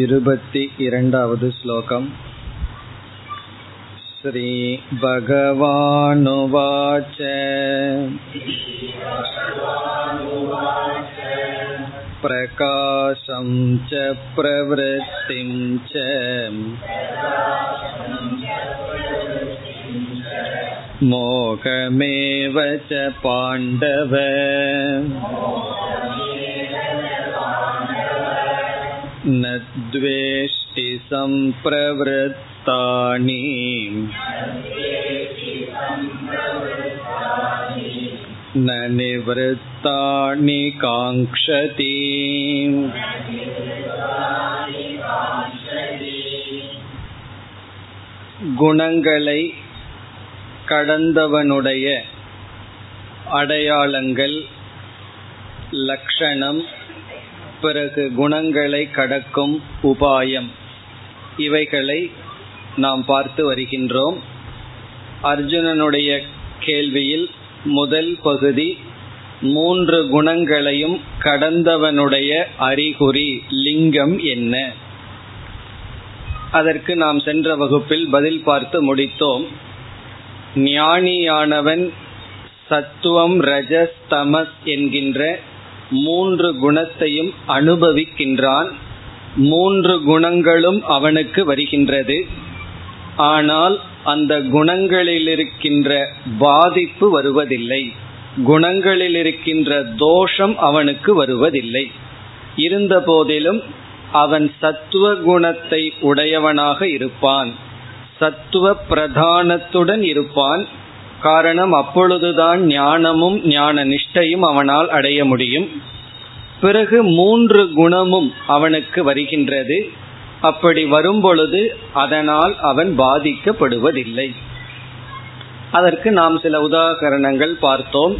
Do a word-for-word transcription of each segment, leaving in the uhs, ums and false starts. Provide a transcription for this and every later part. இருபத்தி இரண்டாவது ஸ்லோகம். ஸ்ரீ பகவானுவாச பிரகாசம் ச ப்ரவ்ருத்திம் ச மோகமேவ ச பாண்டவ நத்வேஷ்டி சம்பிரவருத்தானி ந நிவருத்தானி காங்க்ஷதி. குணங்களை கடந்தவனுடைய அடையாளங்கள், லட்சணம், பிறகு குணங்களை கடக்கும் உபாயம், இவைகளை நாம் பார்த்து வருகின்றோம். அர்ஜுனனுடைய கேள்வியில் முதல் பகுதி மூன்று குணங்களையும் கடந்தவனுடைய அறிகுறி லிங்கம் என்ன, அதற்கு நாம் சென்ற வகுப்பில் பதில் பார்த்து முடித்தோம். ஞானியானவன் சத்துவம் ரஜஸ் தமஸ் என்கின்ற மூன்று குணத்தையும் அனுபவிக்கின்றான். மூன்று குணங்களும் அவனுக்கு வருகின்றது. ஆனால் அந்த குணங்களில் இருக்கின்ற பாதிப்பு வருவதில்லை, குணங்களில் இருக்கின்ற தோஷம் அவனுக்கு வருவதில்லை. இருந்த போதிலும் அவன் சத்துவ குணத்தை உடையவனாக இருப்பான், சத்துவ பிரதானத்துடன் இருப்பான். காரணம், அப்பொழுதுதான் ஞானமும் ஞான நிஷ்டையும் அவனால் அடைய முடியும். பிறகு மூன்று குணமும் அவனுக்கு வருகின்றது. அப்படி வரும்பொழுது அதனால் அவன் பாதிக்கப்படுவதில்லை. அதற்கு நாம் சில உதாரணங்கள் பார்த்தோம்.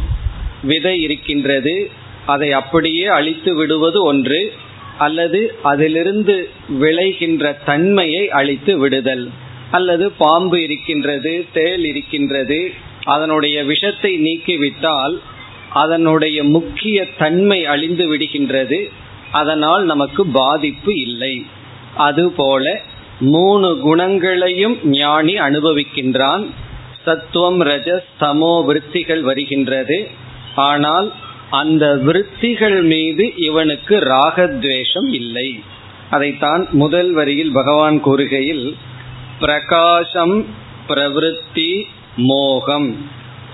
விதை இருக்கின்றது, அதை அப்படியே அழித்து விடுவது ஒன்று, அல்லது அதிலிருந்து விளைகின்ற தன்மையை அழித்து விடுதல், அல்லது பாம்பு இருக்கின்றது, தேள் இருக்கின்றது, அதனுடைய விஷத்தை நீக்கிவிட்டால் அதனுடைய முக்கிய தன்மை அழிந்து விடுகின்றது, அதனால் நமக்கு பாதிப்பு இல்லை. அதுபோல மூணு குணங்களையும் ஞானி அனுபவிக்கின்றான். சத்துவம் ரஜஸ் தமோ விருத்திகள் வருகின்றது. ஆனால் அந்த விருத்திகள் மீது இவனுக்கு ராகத்வேஷம் இல்லை. அதைத்தான் முதல் வரியில் பகவான் கூறுகையில் பிரகாசம் பிரவிருத்தி மோகம்.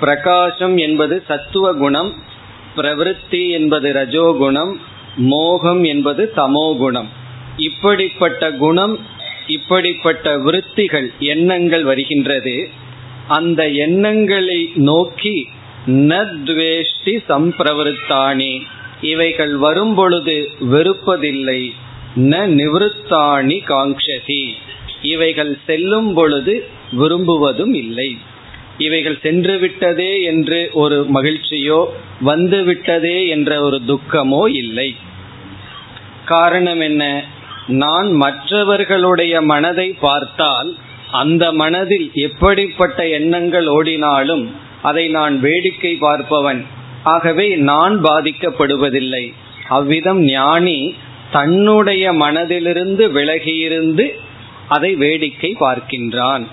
பிரகாசம் என்பது சத்துவ குணம், பிரவிருத்தி என்பது ரஜோகுணம், மோகம் என்பது தமோகுணம். இப்படிப்பட்ட குணம், இப்படிப்பட்ட விருத்திகள், எண்ணங்கள் வருகின்றது. அந்த எண்ணங்களை நோக்கி நத்வேஷ்டி சம்பிரவருத்தானி, இவைகள் வரும் பொழுது வெறுப்பதில்லை. ந நிவருத்தானி காங்க்ஷதி, இவைகள் செல்லும் பொழுது விரும்புவதும் இல்லை. இவைகள் சென்று விட்டதே என்று ஒரு மகிழ்ச்சியோ, வந்துவிட்டதே என்ற ஒரு துக்கமோ இல்லை. காரணம் என்ன? நான் மற்றவர்களுடைய மனதை பார்த்தால் அந்த மனதில் எப்படிப்பட்ட எண்ணங்கள் ஓடினாலும் அதை நான் வேடிக்கை பார்ப்பவன். ஆகவே நான் பாதிக்கப்படுவதில்லை. அவ்விதம் ஞானி தன்னுடைய மனதிலிருந்து விலகியிருந்து அதை வேடிக்கை பார்க்கின்றான்.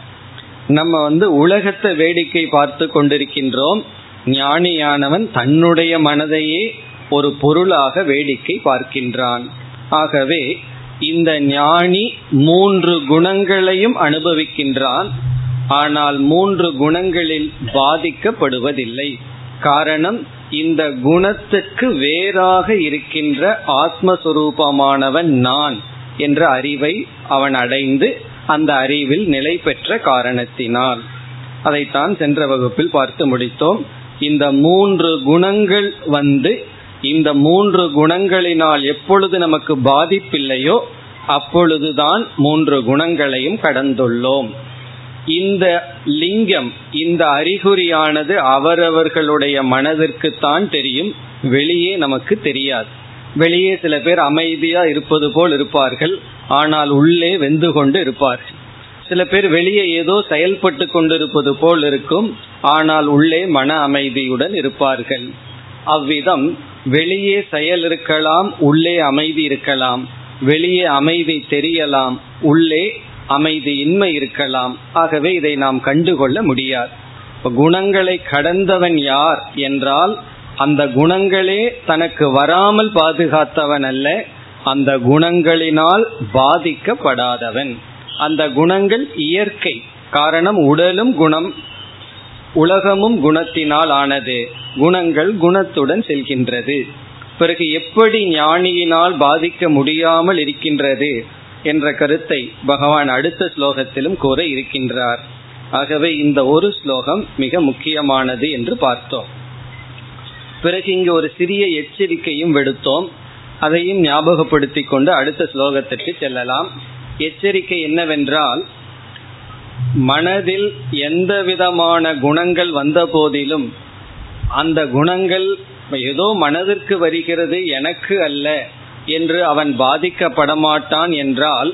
நம்ம வந்து உலகத்தை வேடிக்கை பார்த்து கொண்டிருக்கின்றோம். ஞானியானவன் தன்னுடைய மனதையே ஒரு பொருளாக வேடிக்கை பார்க்கின்றான். ஆகவே இந்த ஞானி மூன்று குணங்களையும் அனுபவிக்கின்றான். ஆனால் மூன்று குணங்களில் பாதிக்கப்படுவதில்லை. காரணம், இந்த குணத்துக்கு வேறாக இருக்கின்ற ஆத்மஸ்வரூபமானவன் நான் என்ற அறிவை அவன் அடைந்து அந்த அறிவில் நிலை பெற்ற காரணத்தினால் அதைத்தான் சென்ற வகுப்பில் பார்த்து முடித்தோம். இந்த மூன்று குணங்கள் வந்து இந்த மூன்று குணங்களினால் எப்பொழுது நமக்கு பாதிப்பில்லையோ அப்பொழுதுதான் மூன்று குணங்களையும் கடந்துள்ளோம். இந்த லிங்கம், இந்த அறிகுறியானது அவரவர்களுடைய மனதிற்குத்தான் தெரியும், வெளியே நமக்கு தெரியாது. வெளியே சில பேர் அமைதியா இருப்பது போல் இருப்பார்கள், ஆனால் உள்ளே வெந்து கொண்டு இருப்பார்கள். சில பேர் வெளியே ஏதோ செயல்பட்டு கொண்டிருப்பது போல் இருக்கும், ஆனால் உள்ளே மன அமைதியுடன் இருப்பார்கள். அவ்விதம் வெளியே செயல் இருக்கலாம், உள்ளே அமைதி இருக்கலாம். வெளியே அமைதி தெரியலாம், உள்ளே அமைதியின்மை இருக்கலாம். ஆகவே இதை நாம் கண்டுகொள்ள முடியாது. குணங்களை கடந்தவன் யார் என்றால் அந்த குணங்களே தனக்கு வராமல் பாதுகாத்தவன் அல்ல, அந்த குணங்களினால் பாதிக்கப்படாதவன். அந்த குணங்கள் இயற்கை காரணம். உடலும் குணம், உலகமும் குணத்தினால் ஆனது. குணங்கள் குணத்துடன் செல்கின்றது. பிறகு எப்படி ஞானியினால் பாதிக்க முடியாமல் இருக்கின்றது என்ற கருத்தை பகவான் அடுத்த ஸ்லோகத்திலும் கூற இருக்கின்றார். ஆகவே இந்த ஒரு ஸ்லோகம் மிக முக்கியமானது என்று பார்த்தோம். பிறகு இங்கு ஒரு சிறிய எச்சரிக்கையும் விடுத்தோம். அதையும் ஞாபகப்படுத்தி கொண்டு அடுத்த ஸ்லோகத்திற்கு செல்லலாம். எச்சரிக்கை என்னவென்றால், மனதில் எந்த விதமான குணங்கள் வந்த போதிலும் அந்த குணங்கள் ஏதோ மனதிற்கு வருகிறது, எனக்கு அல்ல என்று அவன் பாதிக்கப்பட மாட்டான் என்றால்,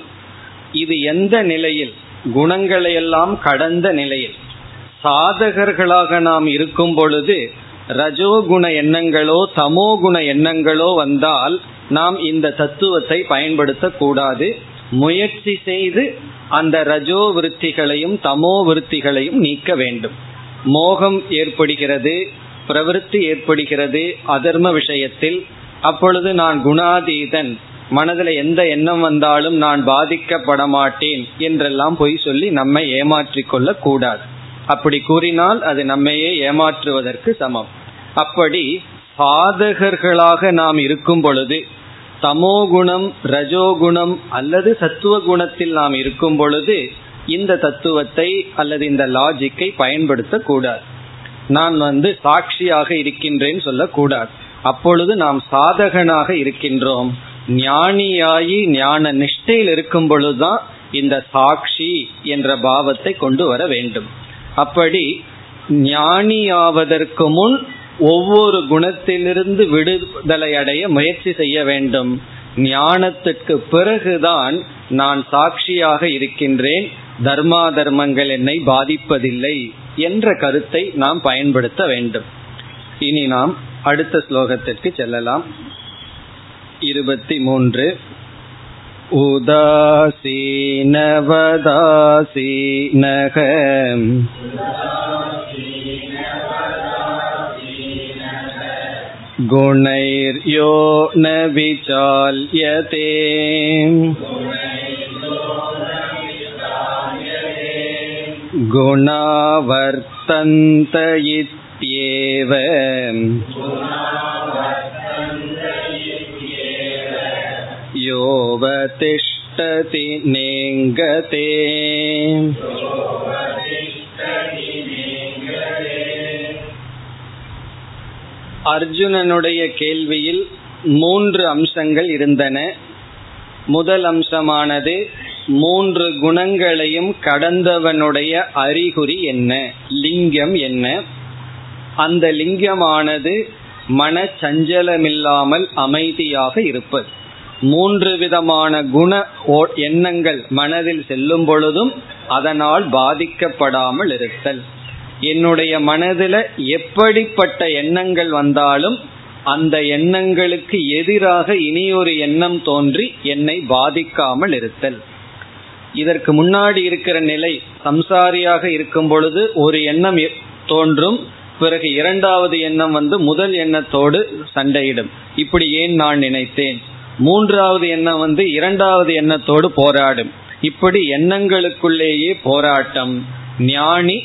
இது எந்த நிலையில்? குணங்களையெல்லாம் கடந்த நிலையில் சாதகர்களாக நாம் இருக்கும் பொழுது ரஜோகுண எண்ணங்களோ தமோகுண எண்ணங்களோ வந்தால் நாம் இந்த தத்துவத்தை பயன்படுத்தக்கூடாது. முயற்சி செய்து அந்த ரஜோ விருத்திகளையும் தமோ விருத்திகளையும் நீக்க வேண்டும். மோகம் ஏற்படுகிறது, பிரவிற்த்தி ஏற்படுகிறது அதர்ம விஷயத்தில். அப்பொழுது நான் குணாதீதன், மனதில் எந்த எண்ணம் வந்தாலும் நான் பாதிக்கப்பட மாட்டேன் என்றெல்லாம் பொய் சொல்லி நம்மை ஏமாற்றி கொள்ள கூடாது. அப்படி கூறினால் அது நம்மையே ஏமாற்றுவதற்கு சமம். அப்படி சாதகர்களாக நாம் இருக்கும் பொழுது, தமோகுணம் ரஜோகுணம் அல்லது சத்துவ குணத்தில் நாம் இருக்கும் பொழுது இந்த தத்துவத்தை அல்லது இந்த லாஜிக்கை பயன்படுத்தக்கூடாது. நான் வந்து சாட்சியாக இருக்கின்றேன்னு சொல்லக்கூடாது. அப்பொழுது நாம் சாதகனாக இருக்கின்றோம். ஞானியாயி ஞான நிஷ்டையில் இருக்கும் பொழுதுதான் இந்த சாட்சி என்ற பாவத்தை கொண்டு வர வேண்டும். அப்படி ஞானியாவதற்கு முன் ஒவ்வொரு குணத்திலிருந்து விடுதலை அடைய முயற்சி செய்ய வேண்டும். ஞானத்துக்கு பிறகுதான் நான் சாட்சியாக இருக்கின்றேன், தர்மா தர்மங்கள் என்னை பாதிப்பதில்லை என்ற கருத்தை நாம் பயன்படுத்த வேண்டும். இனி நாம் அடுத்த ஸ்லோகத்திற்கு செல்லலாம். இருபத்தி மூன்று. உதாசீனவதாசீனக குணைர்யோ ந விசால்யதே குணாவர்த்தந்த இத்யேவ யோவதிஷ்டதி நேங்கதே. அர்ஜுனனுடைய கேள்வியில் மூன்று அம்சங்கள் இருந்தன. முதல் அம்சமானது மூன்று குணங்களையும் கடந்தவனுடைய அறிகுறி என்ன, லிங்கம் என்ன? அந்த லிங்கமானது மனச்சஞ்சலமில்லாமல் அமைதியாக இருப்பது. மூன்று விதமான குண எண்ணங்கள் மனதில் செல்லும் பொழுதும் அதனால் பாதிக்கப்படாமல் இருத்தல். என்னுடைய மனதில் எப்படிப்பட்ட எண்ணங்கள் வந்தாலும் அந்த எண்ணங்களுக்கு எதிராக இனியொரு எண்ணம் தோன்றி என்னை பாதிக்காமல் இருத்தல். இதற்கு முன்னாடி இருக்கிற நிலை, சம்சாரியாக இருக்கும் பொழுது ஒரு எண்ணம் தோன்றும், பிறகு இரண்டாவது எண்ணம் வந்து முதல் எண்ணத்தோடு சண்டையிடும், இப்படி ஏன் நான் நினைத்தேன். மூன்றாவது எண்ணம் வந்து இரண்டாவது எண்ணத்தோடு போராடும். இப்படி எண்ணங்களுக்குள்ளேயே போராட்டம். ஞானி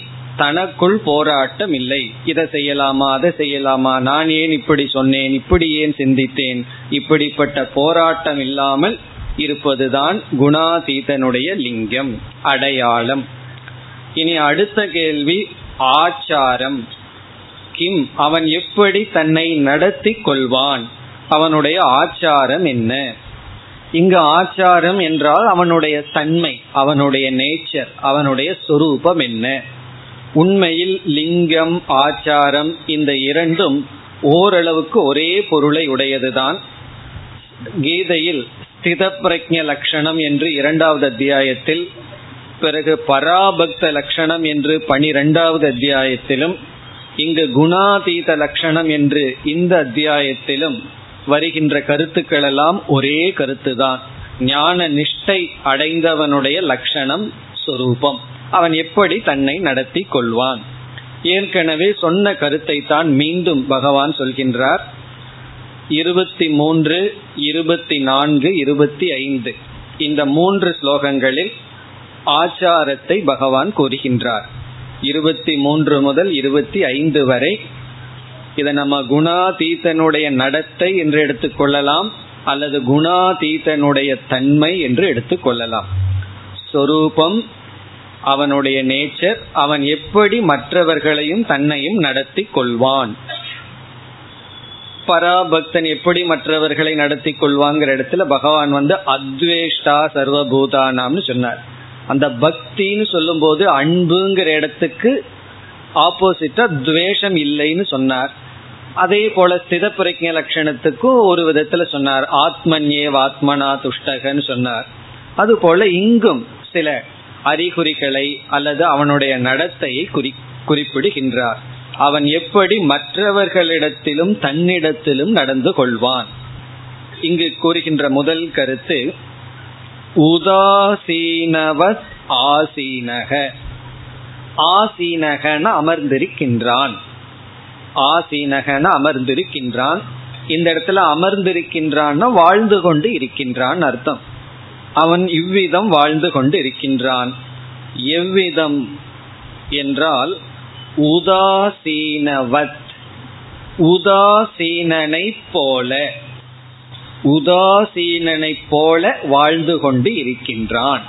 தனக்குள் போராட்டம் இல்லை. இதை செய்யலாமா, அதை செய்யலாமா, நான் ஏன் இப்படி சொன்னேன், இப்படி ஏன் சிந்தித்தேன், இப்படிப்பட்ட போராட்டம் இல்லாமல் இருப்பதுதான் குணாதீதனுடைய லிங்கம், அடையாளம். இனி அடுத்த கேள்வி ஆச்சாரம் கிம், அவன் எப்படி தன்னை நடத்தி கொள்வான், அவனுடைய ஆச்சாரம் என்ன? இங்கு ஆச்சாரம் என்றால் அவனுடைய தன்மை, அவனுடைய நேச்சர், அவனுடைய சொரூபம் என்ன? உண்மையில் லிங்கம் ஆச்சாரம் இந்த இரண்டும் ஓரளவுக்கு ஒரே பொருளை உடையதுதான். கீதையில் ஸ்தித பிரஜ்ஞ லட்சணம் என்று இரண்டாவது அத்தியாயத்தில், பிறகு பராபக்த லட்சணம் என்று பனிரெண்டாவது அத்தியாயத்திலும், இங்கு குணாதீத லட்சணம் என்று இந்த அத்தியாயத்திலும் வருகின்ற கருத்துக்கள் எல்லாம் ஒரே கருத்துதான். ஞான நிஷ்டை அடைந்தவனுடைய லட்சணம் சொரூபம். அவன் எப்படி தன்னை நடத்தி கொள்வான்? ஏற்கனவே சொன்ன கருத்தை தான் மீண்டும் பகவான் சொல்கின்றார். இருபத்தி மூன்று, இருபத்தி நான்கு, இருபத்தி ஐந்து இந்த மூன்று ஸ்லோகங்களில் ஆச்சாரத்தை பகவான் கூறுகின்றார். இருபத்தி மூன்று முதல் இருபத்தி ஐந்து வரை இதை நம்ம குணாதீதனுடைய நடத்தை என்று எடுத்துக்கொள்ளலாம், அல்லது குணாதீதனுடைய தன்மை என்று எடுத்துக்கொள்ளலாம். சொரூபம், அவனுடைய நேச்சர், அவன் எப்படி மற்றவர்களையும் தன்னையும் நடத்தி கொள்வான். பராபக்தன் எப்படி மற்றவர்களை நடத்தி கொள்வாங்கிற இடத்துல பகவான் வந்து அத்வேஷ்டா சர்வபூதானாம்னு சொன்னார். அந்த பக்தின்னு சொல்லும் போது அன்புங்கிற இடத்துக்கு ஆப்போசிட்டா துவேஷம் இல்லைன்னு சொன்னார். அதே போல ஸ்திதப்பிரஜ்ஞ லட்சணத்துக்கும் ஒரு விதத்துல சொன்னார், ஆத்மன்யேவ ஆத்மனா துஷ்டகன்னு சொன்னார். அது போல இங்கும் சில அறிகுறிகளை அல்லது அவனுடைய நடத்தையை குறி குறிப்பிடுகின்றார். அவன் எப்படி மற்றவர்களிடத்திலும் தன்னிடத்திலும் நடந்து கொள்வான். இங்கு கூறுகின்ற முதல் கருத்து உதாசீனவத் ஆசீனக. ஆசீனகன அமர்ந்திருக்கின்றான். ஆசீனகன அமர்ந்திருக்கின்றான். இந்த இடத்துல அமர்ந்திருக்கின்றான்னா வாழ்ந்து கொண்டு இருக்கின்றான் அர்த்தம். அவன் இவ்விதம் வாழ்ந்து கொண்டு இருக்கின்றான். எவ்விதம் என்றால் உதாசீனவத், உதாசீனனை போல, உதாசீனனை போல வாழ்ந்து கொண்டு இருக்கின்றான்.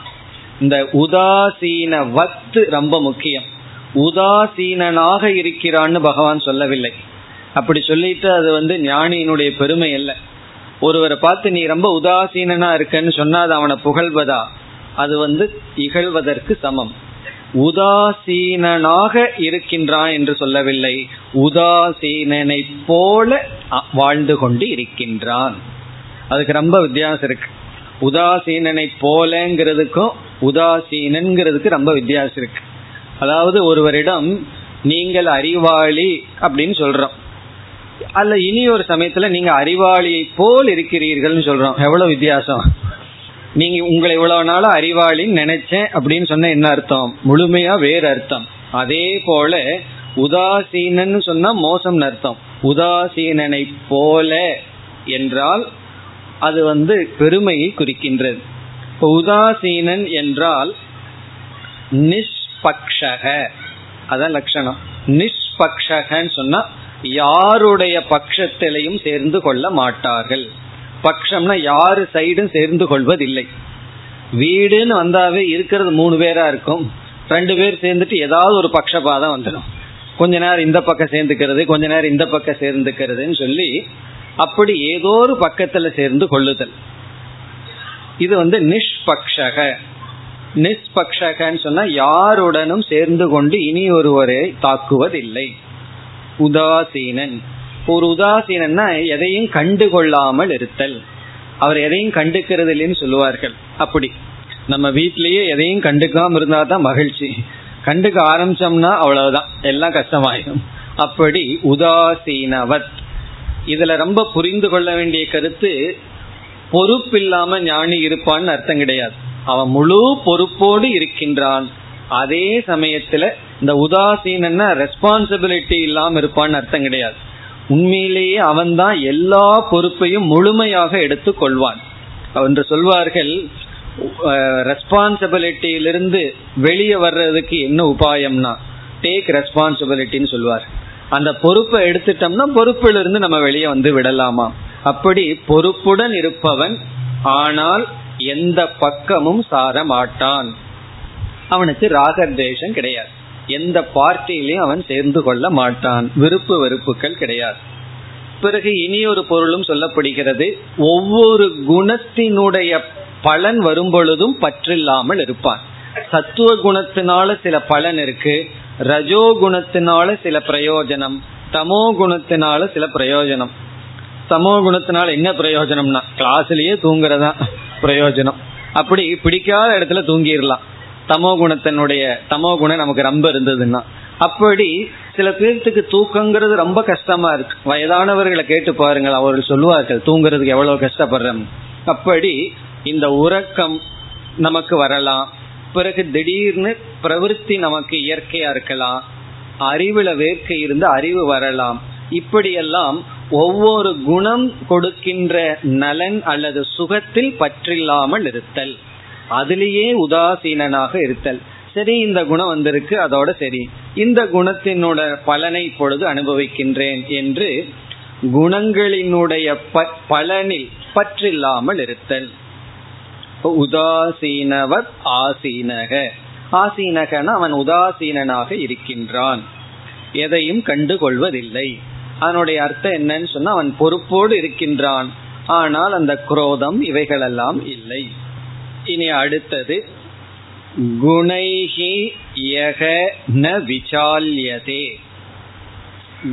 இந்த உதாசீனவத் ரொம்ப முக்கியம். உதாசீனாக இருக்கிறான்னு பகவான் சொல்லவில்லை. அப்படி சொல்லிட்டு அது வந்து ஞானியினுடைய பெருமை அல்ல. ஒருவரை பார்த்து நீ ரொம்ப உதாசீனா இருக்கன்னு சொன்னா அது அவனை புகழ்வதா? அது வந்து இகழ்வதற்கு சமம். உதாசீனாக இருக்கின்றான் என்று சொல்லவில்லை, உதாசீனனை போல வாழ்ந்து கொண்டு இருக்கின்றான். அதுக்கு ரொம்ப வித்தியாசம் இருக்கு. உதாசீனனை போலங்கிறதுக்கும் உதாசீனங்கிறதுக்கு ரொம்ப வித்தியாசம் இருக்கு. அதாவது ஒருவரிடம் நீங்கள் அறிவாளி அப்படின்னு சொல்றோம், அல்ல இனி ஒரு சமயத்துல நீங்க அறிவாளியை போல் இருக்கிறீர்கள் சொல்றோம். எவ்வளவு வித்தியாசம்! நீங்க உங்களை இவ்வளவு நாள அறிவாளின்னு நினைச்சேன் அப்படின்னு சொன்ன என்ன அர்த்தம்? முழுமையா வேறு அர்த்தம். அதே போல உதாசீனன்னு சொன்னா மோசம்னு அர்த்தம். உதாசீனனை போல என்றால் அது வந்து பெருமையை குறிக்கின்றது. இப்போ உதாசீனன் என்றால் நிஷ்பக்ஷக, அதான் லட்சணம். நிஷ்பக்ஷகன்னு சொன்னா யாருடைய பட்சத்திலையும் சேர்ந்து கொள்ள மாட்டார்கள். பட்சம்னா யாரு சைடும் சேர்ந்து கொள்வதில்லை. வீடுன்னு வந்தாவே இருக்கிறது மூணு பேரா இருக்கும், ரெண்டு பேர் சேர்ந்துட்டு ஏதாவது ஒரு பட்சபாதம் வந்துடும். கொஞ்ச நேரம் இந்த பக்கம் சேர்ந்துக்கிறது, கொஞ்ச நேரம் இந்த பக்கம் சேர்ந்துக்கிறதுன்னு சொல்லி அப்படி ஏதோ ஒரு பக்கத்துல சேர்ந்து கொள்ளுதல். இது வந்து நிஷ்பக்ஷக. நிஷ்பக்ஷகன்னு சொன்னா யாருடனும் சேர்ந்து கொண்டு இனி ஒருவரை தாக்குவதில்லை. உதாசீனன், ஒரு உதாசீனா எதையும் கண்டு கொள்ளாமல் இருத்தல். அவர் எதையும் கண்டுக்கிறது இல்லைன்னு சொல்லுவார்கள். அப்படி நம்ம வீட்லயே எதையும் கண்டுக்காம இருந்தாதான் மகிழ்ச்சி. கண்டுக்க ஆரம்பிச்சோம்னா அவ்வளவுதான், எல்லாம் கஷ்டமாயிடும். அப்படி உதாசீனவத். இதுல ரொம்ப புரிந்து கொள்ள வேண்டிய கருத்து, பொறுப்பில்லாம ஞானி இருப்பான்னு அர்த்தம் கிடையாது. அவன் முழு பொறுப்போடு இருக்கின்றான். அதே சமயத்துல இந்த உதாசீனா ரெஸ்பான்சிபிலிட்டி இல்லாம இருப்பான்னு அர்த்தம் கிடையாது. உண்மையிலேயே அவன் தான் எல்லா பொறுப்பையும் முழுமையாக எடுத்து கொள்வான். என்று சொல்வார்கள், ரெஸ்பான்சிபிலிட்டியிலிருந்து வெளியே வர்றதுக்கு என்ன உபாயம்னா டேக் ரெஸ்பான்சிபிலிட்டின்னு சொல்வார். அந்த பொறுப்பை எடுத்துட்டோம்னா பொறுப்பிலிருந்து நம்ம வெளியே வந்து விடலாமா? அப்படி பொறுப்புடன் இருப்பவன், ஆனால் எந்த பக்கமும் சார மாட்டான். அவனுக்கு ராகத்வேஷம் கிடையாது. எந்த பார்ட்டியிலையும் அவன் சேர்ந்து கொள்ள மாட்டான். விருப்பு வெறுப்புகள் கிடையாது. பிறகு இனியொரு பொருளும் சொல்லப்படுகிறது, ஒவ்வொரு குணத்தினுடைய பலன் வரும் பொழுதும் பற்றில்லாமல் இருப்பான். சத்துவ குணத்தினால சில பலன் இருக்கு, ரஜோ குணத்தினால சில பிரயோஜனம், தமோ குணத்தினால சில பிரயோஜனம். தமோ குணத்தினால என்ன பிரயோஜனம்னா கிளாஸ்லயே தூங்குறதா பிரயோஜனம். அப்படி பிடிக்காத இடத்துல தூங்கிடலாம். தமோ குணத்தினுடைய தமோ குணம் நமக்கு ரொம்ப இருந்ததுன்னா. அப்படி சில பேர்த்துக்கு தூக்கங்கிறது ரொம்ப கஷ்டமா இருக்கு. வயதானவர்களை கேட்டு பாருங்கள், அவர்கள் சொல்லுவார்கள் தூங்குறதுக்கு எவ்வளவு கஷ்டப்படுறோம். அப்படி இந்த உறக்கம் நமக்கு வரலாம், பிறகு திடீர்னு பிரவிற்த்தி நமக்கு இயற்கையா இருக்கலாம், அறிவுல வேர்க்கை இருந்து அறிவு வரலாம். இப்படியெல்லாம் ஒவ்வொரு குணம் கொடுக்கின்ற நலன் அல்லது சுகத்தில் பற்றில்லாமல் இருத்தல், அதுலேயே உதாசீனாக இருத்தல். சரி, இந்த குணம் வந்திருக்கு, அதோட சரி, இந்த குணத்தினோட பலனை இப்பொழுது அனுபவிக்கின்றேன் என்று குணங்களினுடைய பலனில் பற்றில்லாமல் இருத்தல். உதாசீனவத் ஆசீனக, ஆசீனகன அவன் உதாசீனாக இருக்கின்றான், எதையும் கண்டுகொள்வதில்லை. அதனுடைய அர்த்தம் என்னன்னு சொன்னா அவன் பொறுப்போடு இருக்கின்றான், ஆனால் அந்த குரோதம் இவைகளெல்லாம் இல்லை. இனி அடுத்தது குணைஹி யக ந விசால்யதே.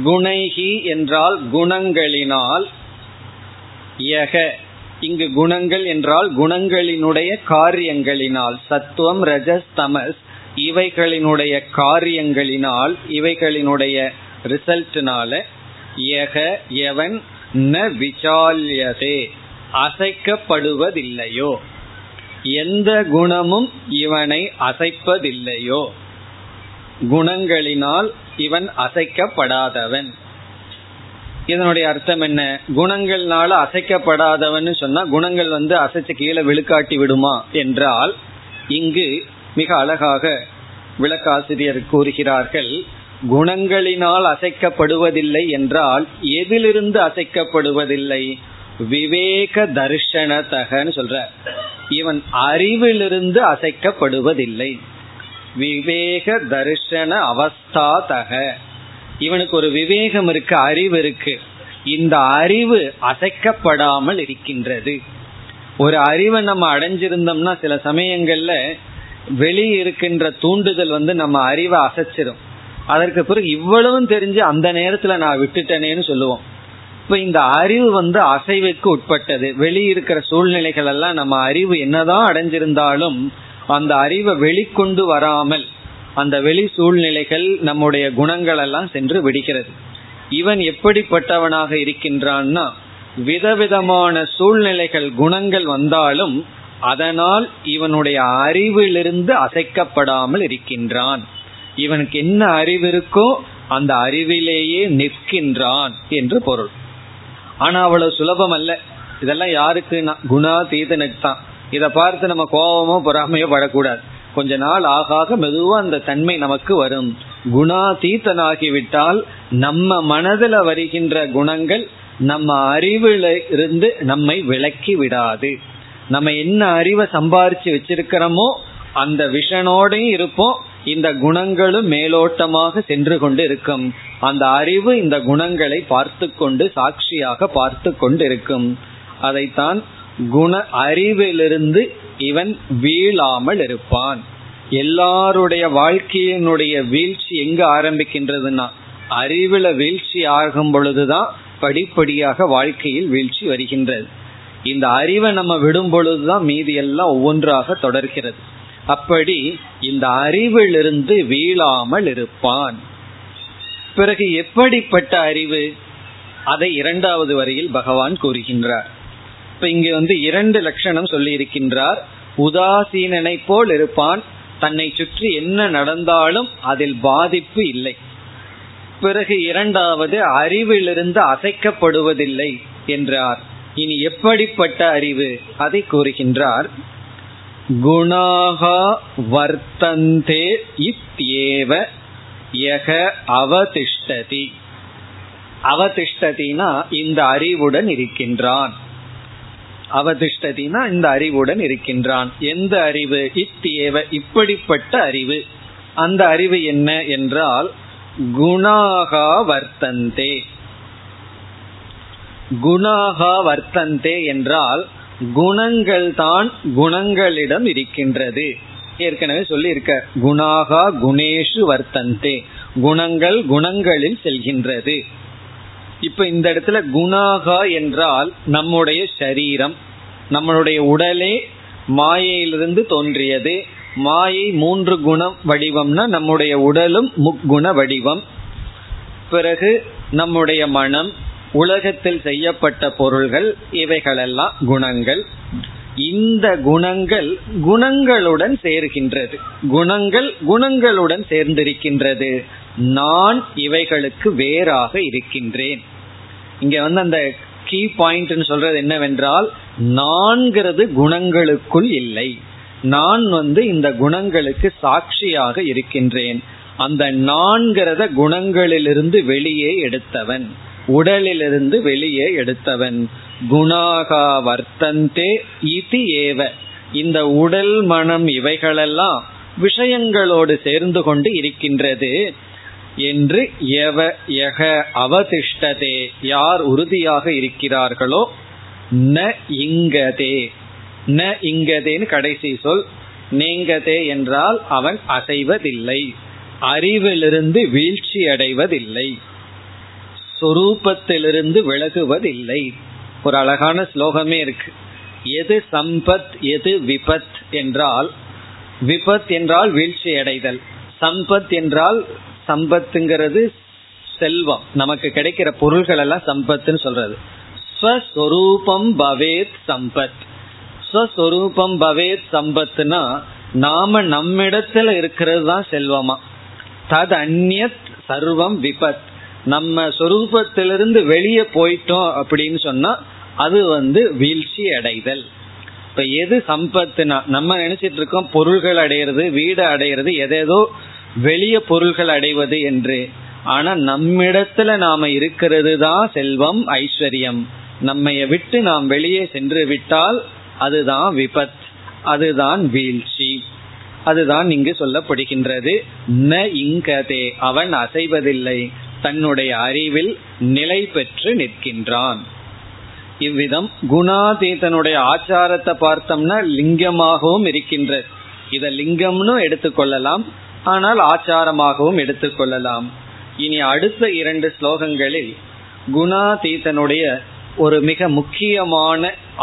குணைஹி என்றால் குணங்களினால், யக இங்கு குணங்கள் என்றால் குணங்களினுடைய காரியங்களினால், சத்துவம் ரஜஸ் தமஸ் இவைகளினுடைய காரியங்களினால், இவைகளினுடைய ரிசல்ட்னால யக எவன் ந விசால்யதே அசைக்கப்படுவதில்லையோ, எந்த குணமும் இவனை அசைப்பதில்லையோ, குணங்களினால் இவன் அசைக்கப்படாதவன். இதனுடைய அர்த்தம் என்ன? குணங்கள்னால அசைக்கப்படாதவன் சொன்னா குணங்கள் வந்து அசைச்சு கீழே விழுக்காட்டி விடுமா என்றால், இங்கு மிக அழகாக விளக்காசிரியர் கூறுகிறார்கள், குணங்களினால் அசைக்கப்படுவதில்லை என்றால் எதிலிருந்து அசைக்கப்படுவதில்லை? விவேக தர்ஷனத்தகன்னு சொல்ற, இவன் அறிவிலிருந்து அசைக்கப்படுவதில்லை. விவேக தர்ஷன அவஸ்தாதக, இவனுக்கு ஒரு விவேகம் இருக்கு, அறிவு இருக்கு, இந்த அறிவு அசைக்கப்படாமல் இருக்கின்றது. ஒரு அறிவை நம்ம அடைஞ்சிருந்தோம்னா சில சமயங்கள்ல வெளியே இருக்கின்ற தூண்டுதல் வந்து நம்ம அறிவை அசைச்சிடும். அதற்கு பிறகு இவ்வளவும் தெரிஞ்சு அந்த நேரத்துல நான் விட்டுட்டேனேன்னு சொல்லுவோம். இப்ப இந்த அறிவு வந்து அசைவுக்கு உட்பட்டது. வெளியிருக்கிற சூழ்நிலைகள் எல்லாம் நம்ம அறிவு என்னதான் அடைஞ்சிருந்தாலும் அந்த அறிவை வெளிக்கொண்டு வராமல் அந்த வெளி சூழ்நிலைகள் நம்முடைய குணங்கள் எல்லாம் சென்று விடுகிறது. இவன் எப்படிப்பட்டவனாக இருக்கின்றான்னா, விதவிதமான சூழ்நிலைகள் குணங்கள் வந்தாலும் அதனால் இவனுடைய அறிவிலிருந்து அசைக்கப்படாமல் இருக்கின்றான். இவனுக்கு என்ன அறிவு இருக்கோ அந்த அறிவிலேயே நிற்கின்றான் என்று பொருள். ஆனா அவ்வளவு சுலபம் அல்ல. இதெல்லாம் யாருக்கு? குணாதீதனுக்கு தான். இதை பார்த்து நம்ம கோபமோ பொறாமையோ படக்கூடாது. கொஞ்ச நாள் ஆக மெதுவா அந்த தன்மை நமக்கு வரும். குணாதீதனாகிவிட்டால் நம்ம மனதில் வருகின்ற குணங்கள் நம்ம அறிவில இருந்து நம்மை விளக்கி விடாது. நம்ம என்ன அறிவை சம்பாரிச்சு வச்சிருக்கிறோமோ அந்த விஷனோடையும் இருப்போம், இந்த குணங்களும் மேலோட்டமாக சென்று கொண்டு இருக்கும். அந்த அறிவு இந்த குணங்களை பார்த்து கொண்டு சாட்சியாக பார்த்து கொண்டு இருக்கும். அதைத்தான் குண அறிவிலிருந்து இவன் வீழாமல் இருப்பான். எல்லாருடைய வாழ்க்கையினுடைய வீழ்ச்சி எங்க ஆரம்பிக்கின்றதுன்னா அறிவுல வீழ்ச்சி ஆகும் பொழுதுதான் படிப்படியாக வாழ்க்கையில் வீழ்ச்சி வருகின்றது. இந்த அறிவை நம்ம விடும் பொழுதுதான் மீதி எல்லாம் ஒவ்வொன்றாக தொடர்கிறது. அப்படி இந்த அறிவிலிருந்து வீழாமல் இருப்பான். பிறகு எப்படிப்பட்ட அறிவு? அதை இரண்டாவது வரியில் பகவான் கூறுகின்றார். இப்ப இங்கு வந்து இரண்டு லட்சணம் சொல்லி இருக்கின்றார். உதாசீனனை போல் இருப்பான், தன்னை சுற்றி என்ன நடந்தாலும் அதில் பாதிப்பு இல்லை. பிறகு இரண்டாவது அறிவிலிருந்து அசைக்கப்படுவதில்லை என்றார். இனி எப்படிப்பட்ட அறிவு? அதை கூறுகின்றார். குணாஹா வர்த்தந்தே இத்யேவ யஹ அவதிஷ்டதி. அவதிஷ்டதினா இந்த அறிவுடன் இருக்கின்றான். அவதிஷ்டதினா இந்த அறிவுடன் இருக்கின்றான். எந்த அறிவு? இத்யேவ இப்படிப்பட்ட அறிவு. அந்த அறிவு என்ன என்றால் குணாஹா வர்த்தந்தே. குணாஹா வர்த்தந்தே என்றால் குணங்கள் தான் குணங்களிடம் இருக்கின்றது. ஏற்கனவே சொல்லி இருக்க, குணாகா குணேஷு வர்த்தந்தே, குணங்கள் குணங்களில் செல்கின்றது. இப்ப இந்த இடத்துல குணாகா என்றால் நம்முடைய சரீரம், நம்மளுடைய உடலே மாயையிலிருந்து தோன்றியது. மாயை மூன்று குண வடிவம்னா நம்முடைய உடலும் முக்குண வடிவம். பிறகு நம்முடைய மனம், உலகத்தில் செய்யப்பட்ட பொருள்கள், இவைகளெல்லாம் குணங்கள். இந்த குணங்கள் குணங்களுடன் சேர்கின்றது, குணங்கள் குணங்களுடன் சேர்ந்திருக்கின்றது. நான் இவைகளுக்கு வேறாக இருக்கின்றேன். இங்க வந்து அந்த கீ பாயிண்ட் சொல்றது என்னவென்றால், நான்கிறது குணங்களுக்குள் இல்லை, நான் வந்து இந்த குணங்களுக்கு சாட்சியாக இருக்கின்றேன். அந்த நான்கிறத குணங்களிலிருந்து வெளியே எடுத்தவன், உடலிலிருந்து வெளியே எடுத்தவன். குணாகா வர்த்தந்தே இதி ஏவ, இந்த உடல் மனம் இவைகளெல்லாம் விஷயங்களோடு சேர்ந்து கொண்டு இருக்கின்றது என்று எவ எக அவதிஷ்டதே, யார் உறுதியாக இருக்கிறார்களோ, ந இங்கதே, ந இங்கதேன்னு கடைசி சொல், நீங்கதே என்றால் அவன் அசைவதில்லை, அறிவிலிருந்து வீழ்ச்சி அடைவதில்லை, சொரூபத்திலிருந்து விலகுவதில்லை. ஒரு அழகான ஸ்லோகமே இருக்கு. எது சம்பத் எது விபத் என்றால், விபத் என்றால் வீழ்ச்சி அடைதல், சம்பத் என்றால், சம்பத்துங்கிறது செல்வம், நமக்கு கிடைக்கிற பொருள்கள் எல்லாம் சம்பத்துன்னு சொல்றது. ஸ்வஸ்வரூபம் பவேத் சம்பத், ஸ்வஸ்வரூபம் பவேத் சம்பத்னா நாம நம்மிடத்துல இருக்கிறது தான் செல்வமா. தத் அந்நியத் சர்வம் விபத், நம்ம சொரூபத்திலிருந்து வெளியே போயிட்டோம் அப்படின்னு சொன்னா அது வந்து வீழ்ச்சி அடைதல். இப்ப எது சம்பத்துனா, நம்ம நினைச்சிட்டு இருக்கோம் பொருள்கள் அடையிறது, வீடு அடையிறது, எதேதோ வெளிய பொருள்கள் அடைவது என்று. ஆனா நம்மிடத்துல நாம இருக்கிறது தான் செல்வம், ஐஸ்வர்யம். நம்மைய விட்டு நாம் வெளியே சென்று விட்டால் அதுதான் விபத், அதுதான் வீழ்ச்சி. அதுதான் இங்கு சொல்லப்படுகின்றது. ந இங்கதே, அவன் அசைவதில்லை, தன்னுடைய அறிவில் நிலை பெற்று நிற்கின்றான். இவ்விதம் குணாதீதனுடைய ஆச்சாரத்தை பார்த்தோம்னா லிங்கமாகவும் இருக்கின்றது. இத லிங்கம்னு எடுத்துக்கொள்ளலாம், ஆனால் ஆச்சாரமாகவும் எடுத்துக்கொள்ளலாம். இனி அடுத்த இரண்டு ஸ்லோகங்களில் குணாதீதனுடைய ஒரு மிக முக்கியமான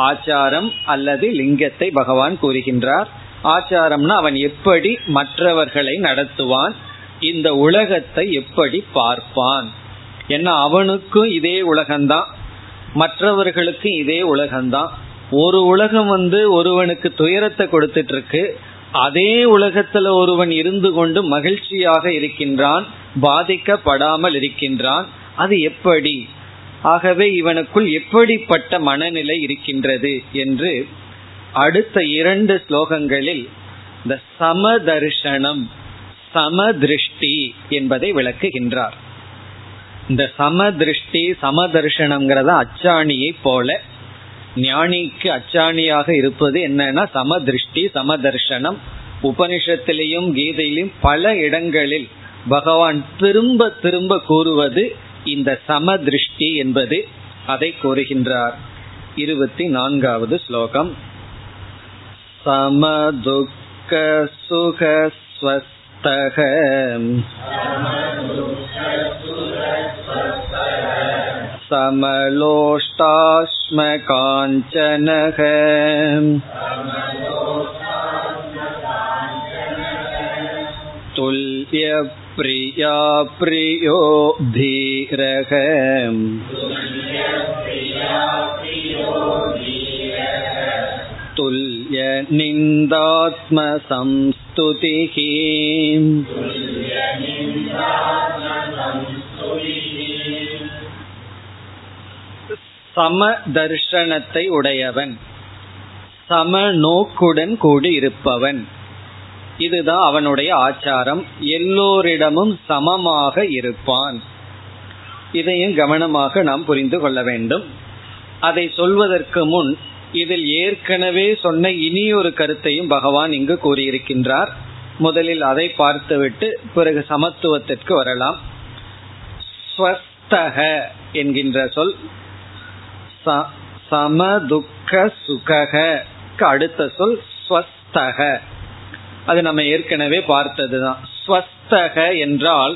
ஆச்சாரம் அல்லது லிங்கத்தை பகவான் கூறுகின்றார். ஆச்சாரம்னா அவன் எப்படி மற்றவர்களை நடத்துவான், இந்த உலகத்தை எப்படி பார்ப்பான். ஏன்னா அவனுக்கும் இதே உலகம்தான், மற்றவர்களுக்கும் இதே உலகம்தான். ஒரு உலகம் வந்து ஒருவனுக்கு துயரத்தை கொடுத்துட்டு இருக்கு, அதே உலகத்துல ஒருவன் இருந்து கொண்டு மகிழ்ச்சியாக இருக்கின்றான், பாதிக்கப்படாமல் இருக்கின்றான். அது எப்படி? ஆகவே இவனுக்குள் எப்படிப்பட்ட மனநிலை இருக்கின்றது என்று அடுத்த இரண்டு ஸ்லோகங்களில் இந்த சமதர்ஷனம், சமதிருஷ்டி என்பதை விளக்குகின்றார். இந்த சமதிருஷ்டி சமதர்ஷனம்ங்கிறத அச்சாணியை போல, ஞானிக்கு அச்சாணியாக இருப்பது என்னன்னா சமதிருஷ்டி சமதர்ஷனம். உபனிஷத்திலையும் கீதையிலும் பல இடங்களில் பகவான் திரும்ப திரும்ப கூறுவது இந்த சமதிருஷ்டி என்பது. அதை கூறுகின்றார். இருபத்தி நான்காவது ஸ்லோகம். சமதுக்க சுகஸ்வஸ் சமலோஷ்டாஸ்ம காஞ்சனக துல்ய பிரியா பிரியோ தீரக துல்ய நிந்தாத்ம சம்ஸ்துதிஹி. சமதர்ஷனத்தை உடையவன், சமநோக்குடன் கூடி இருப்பவன், இதுதான் அவனுடைய ஆச்சாரம். எல்லோரிடமும் சமமாக இருப்பான். இதையும் கவனமாக நாம் புரிந்து கொள்ள வேண்டும். அதை சொல்வதற்கு முன் இதில் ஏற்கனவே சொன்ன இனியொரு கருத்தையும் பகவான் இங்கு கூறியிருக்கின்றார். முதலில் அதை பார்த்துவிட்டு பிறகு சமத்துவத்திற்கு வரலாம். ஸ்வஸ்தக என்கின்ற சொல் சமதுக்க சுகஹக்கு அடுத்த சொல் ஸ்வஸ்தக. அது நம்ம ஏற்கனவே பார்த்ததுதான். ஸ்வஸ்தக என்றால்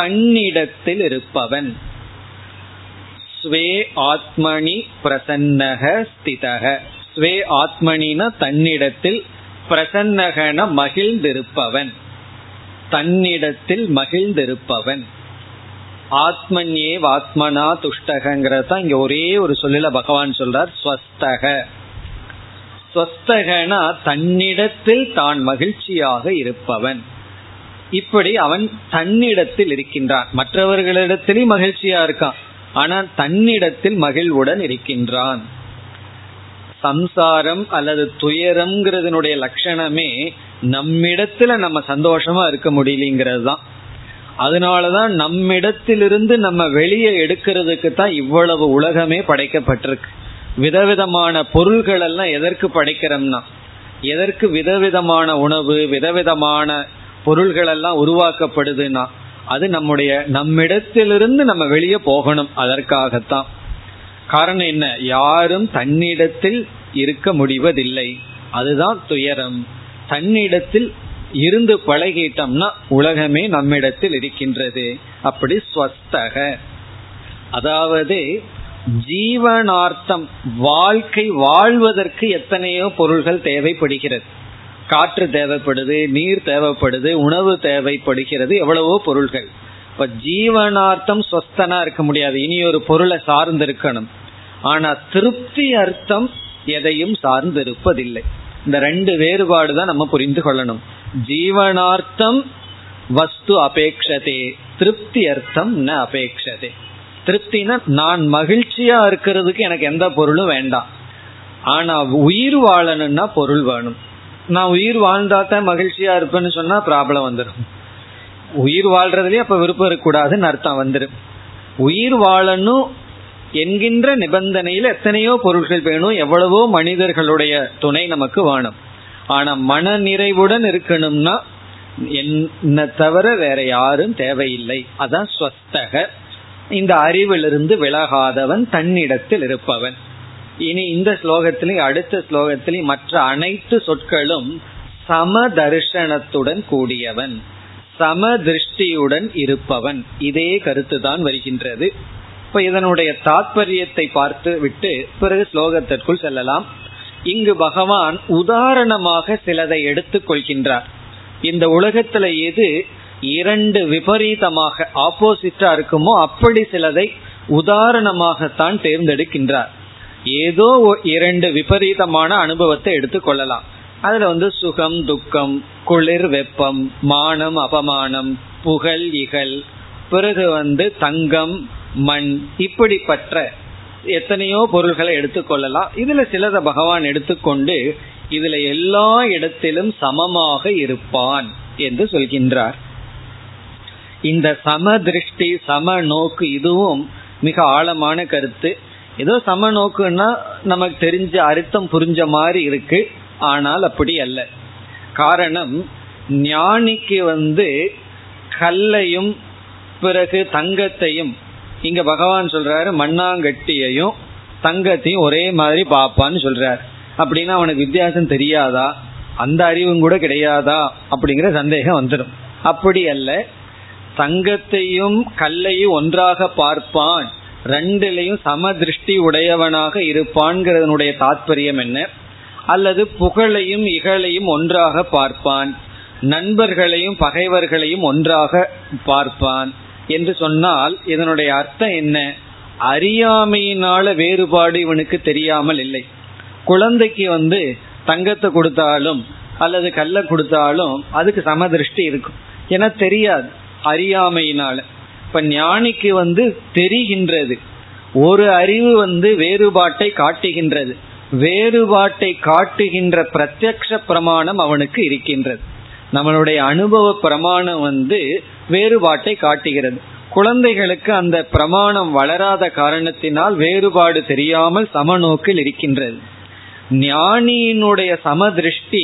தன்னிடத்தில் இருப்பவன். ஸ்வே ஆத்மணி பிரசன்னக ஸ்திதக, ஸ்வே ஆத்மணினா தன்னிடத்தில், பிரசன்னகன மகிழ்ந்திருப்பவன், தன்னிடத்தில் மகிழ்ந்திருப்பவன். ஆத்மன்யே வாத்மனா துஷ்டகங்கிறத இங்க ஒரே ஒரு சொல்லில பகவான் சொல்றார் ஸ்வஸ்தக. ஸ்வஸ்தகனா தன்னிடத்தில் தான் மகிழ்ச்சியாக இருப்பவன். இப்படி அவன் தன்னிடத்தில் இருக்கின்றான், மற்றவர்களிடத்திலும் மகிழ்ச்சியா இருக்கான், ஆனால் தன்னிடத்தில் மகிழ்வுடன் இருக்கின்றான். சம்சாரம் அல்லது துயரம்ங்கிறதுனுடைய லட்சணமே நம்மிடத்துல நம்ம சந்தோஷமா இருக்க முடியலங்கிறது தான். அதனாலதான் நம்மிடத்திலிருந்து நம்ம வெளியே எடுக்கிறதுக்கு தான் இவ்வளவு உலகமே படைக்கப்பட்டிருக்கு. விதவிதமான பொருள்கள் எல்லாம் எதற்கு படைக்கிறோம்னா, எதற்கு விதவிதமான உணவு விதவிதமான பொருள்கள் எல்லாம் உருவாக்கப்படுதுன்னா, அது நம்முடைய நம்மிடத்திலிருந்து நம்ம வெளியே போகணும். அதற்காகத்தான். காரணம் என்ன? யாரும் தன்னிடத்தில் இருக்க முடிவதில்லை, அதுதான் துயரம். தன்னிடத்தில் இருந்து பழகிட்டம்னா உலகமே நம்மிடத்தில் இருக்கின்றது. அப்படி ஸ்வஸ்தக, அதாவது ஜீவனார்த்தம், வாழ்க்கை வாழ்வதற்கு எத்தனையோ பொருள்கள் தேவைப்படுகிறது. காற்று தேவைப்படுது, நீர் தேவைப்படுது, உணவு தேவைப்படுகிறது, எவ்வளவோ பொருள்கள். இப்ப ஜீவனார்த்தம் ஸ்வஸ்தனா இருக்க முடியாது, இனி ஒரு பொருளை சார்ந்து இருக்கணும். ஆனா திருப்தி அர்த்தம் எதையும் சார்ந்து இருப்பதில்லை. இந்த ரெண்டு வேறுபாடு தான் நம்ம புரிந்து கொள்ளணும். ஜீவனார்த்தம் வஸ்து அபேக்ஷதே, திருப்தி அர்த்தம் ந அபேக்ஷதே. திருப்தினா நான் மகிழ்ச்சியா இருக்கிறதுக்கு எனக்கு எந்த பொருளும் வேண்டாம். ஆனா உயிர் வாழணும்னா பொருள் வேணும். நான் உயிர் வாழ்ந்தா தான் மகிழ்ச்சியா இருப்பேன்னு சொன்னா ப்ராப்ளம் வந்துடும். உயிர் வாழ்றதுலயே அப்ப விருப்பம் இருக்கக்கூடாதுன்னு அர்த்தம் வந்துடும். உயிர் வாழணும் என்கின்ற நிபந்தனையில் எத்தனையோ பொருட்கள் வேணும், எவ்வளவோ மனிதர்களுடைய துணை நமக்கு வேணும். ஆனா மன நிறைவுடன் இருக்கணும்னா என்ன தவிர வேற யாரும் தேவையில்லை. அதான் ஸ்வஸ்தக. இந்த அறிவிலிருந்து விலகாதவன், தன்னிடத்தில் இருப்பவன். இனி இந்த ஸ்லோகத்திலையும் அடுத்த ஸ்லோகத்திலையும் மற்ற அனைத்து சொற்களும் சமதர்ஷனத்துடன் கூடியவன், சமதிருஷ்டியுடன் இருப்பவன், இதே கருத்து தான் வருகின்றது. இப்ப இதனுடைய தாற்பயத்தை பார்த்து விட்டு பிறகு ஸ்லோகத்திற்குள் செல்லலாம். இங்கு பகவான் உதாரணமாக சிலதை எடுத்துக் கொள்கின்றார். இந்த உலகத்துல எது இரண்டு விபரீதமாக ஆப்போசிட்டா இருக்குமோ அப்படி சிலதை உதாரணமாகத்தான் தேர்ந்தெடுக்கின்றார். ஏதோ இரண்டு விபரீதமான அனுபவத்தை எடுத்துக் கொள்ளலாம். அதுல வந்து சுகம் துக்கம், குளிர் வெப்பம், மானம் அபமானம், புகழ் இகழ், பிறகு வந்து தங்கம் மண், இப்படிப்பட்ட எத்தனையோ பொருள்களை எடுத்துக்கொள்ளலாம். இதுல சிலதை பகவான் எடுத்துக்கொண்டு இதுல எல்லா இடத்திலும் சமமாக இருப்பான் என்று சொல்கின்றார். இந்த சமதிருஷ்டி சம நோக்கு இதுவும் மிக ஆழமான கருத்து. ஏதோ சம நோக்குன்னா நமக்கு தெரிஞ்ச அர்த்தம் புரிஞ்ச மாதிரி இருக்கு, ஆனால் அப்படி அல்ல. காரணம், ஞானிக்கு வந்து கல்லையும் பிறகு தங்கத்தையும், இங்க பகவான் சொல்றாரு மண்ணாங்கட்டியையும் தங்கத்தையும் ஒரே மாதிரி பாப்பான்னு சொல்றாரு. அப்படின்னா அவனுக்கு வித்தியாசம் தெரியாதா, அந்த அறிவும் கூட கிடையாதா அப்படிங்கிற சந்தேகம் வந்துடும். அப்படி அல்ல, தங்கத்தையும் கல்லையும் ஒன்றாக பார்ப்பான், ரெண்டிலையும் சமதிருஷ்டி உடையவனாக இருப்பான்கிறதனுடைய தாற்பயம் என்ன? அல்லது புகழையும் இகழையும் ஒன்றாக பார்ப்பான், நண்பர்களையும் பகைவர்களையும் ஒன்றாக பார்ப்பான் என்று சொன்னால் இதனுடைய அர்த்தம் என்ன? அறியாமையினால வேறுபாடு இவனுக்கு தெரியாமல் இல்லை. குழந்தைக்கு வந்து தங்கத்தை கொடுத்தாலும் அல்லது கல்லை கொடுத்தாலும் அதுக்கு சமதிருஷ்டி இருக்கும், ஏன்னா தெரியாது அறியாமையினால. இப்ப ஞானிக்கு வந்து தெரிகின்றது, ஒரு அறிவு வந்து வேறுபாட்டை காட்டுகின்றது, வேறுபாட்டை காட்டுகின்ற பிரத்யக்ஷ பிரமாணம் அவனுக்கு இருக்கின்றது. நம்மளுடைய அனுபவ பிரமாணம் வந்து வேறுபாட்டை காட்டுகிறது. குழந்தைகளுக்கு அந்த பிரமாணம் வளராத காரணத்தினால் வேறுபாடு தெரியாமல் சமநோக்கில் இருக்கின்றது. ஞானியினுடைய சமதிருஷ்டி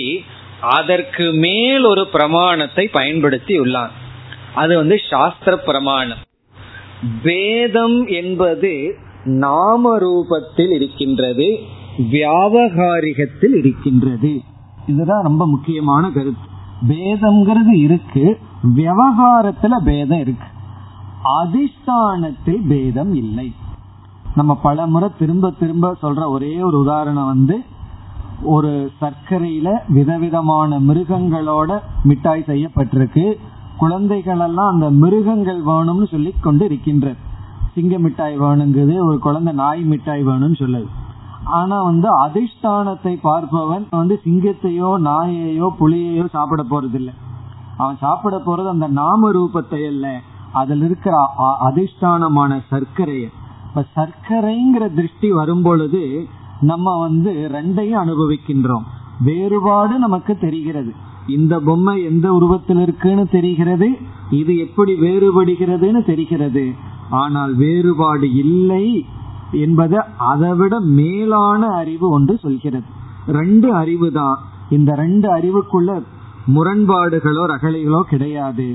அதற்கு மேல் ஒரு பிரமாணத்தை பயன்படுத்தி உள்ளான், அது வந்து சாஸ்திர பிரமாணம். வேதம் என்பது நாம ரூபத்தில் இருக்கின்றது, வியாவகாரிகத்தில் இருக்கின்றது. இதுதான் ரொம்ப முக்கியமான கருத்து. பேதம்ங்கிறது இருக்கு, விவகாரத்துல பேதம் இருக்கு, அதிஷ்டானத்தில் பேதம் இல்லை. நம்ம பல முறை திரும்ப திரும்ப சொல்ற ஒரே ஒரு உதாரணம் வந்து, ஒரு சர்க்கரையில விதவிதமான மிருகங்களோட மிட்டாய் செய்யப்பட்டிருக்கு. குழந்தைகள் எல்லாம் அந்த மிருகங்கள் வேணும்னு சொல்லி கொண்டு இருக்கின்றது. சிங்க மிட்டாய் வேணுங்குது, ஒரு குழந்தை நாய் மிட்டாய் வேணும்னு சொல்லுது. ஆனா வந்து அதிஷ்டானத்தை பார்ப்பவன் வந்து சிங்கத்தையோ நாயையோ புலியையோ சாப்பிட போறது இல்லை. அவன் சாப்பிட போறது அந்த நாம ரூபத்தை அல்ல, அதுல இருக்கிற அதிஷ்டானமான சர்க்கரைய. இப்ப சர்க்கரைங்கிற திருஷ்டி வரும் பொழுது நம்ம வந்து ரெண்டையும் அனுபவிக்கின்றோம். வேறுபாடு நமக்கு தெரிகிறது, இந்த பொம்மை எந்த உருவத்தில் இருக்குன்னு தெரிகிறது, இது எப்படி வேறுபடுகிறதுன்னு தெரிகிறது. ஆனால் வேறுபாடு இல்லை என்பது அதைவிட மேலான அறிவு ஒன்று சொல்கிறது. ரெண்டு அறிவு தான், இந்த ரெண்டு அறிவுக்குள்ள முரண்பாடுகளோ ரகளைகளோ கிடையாது.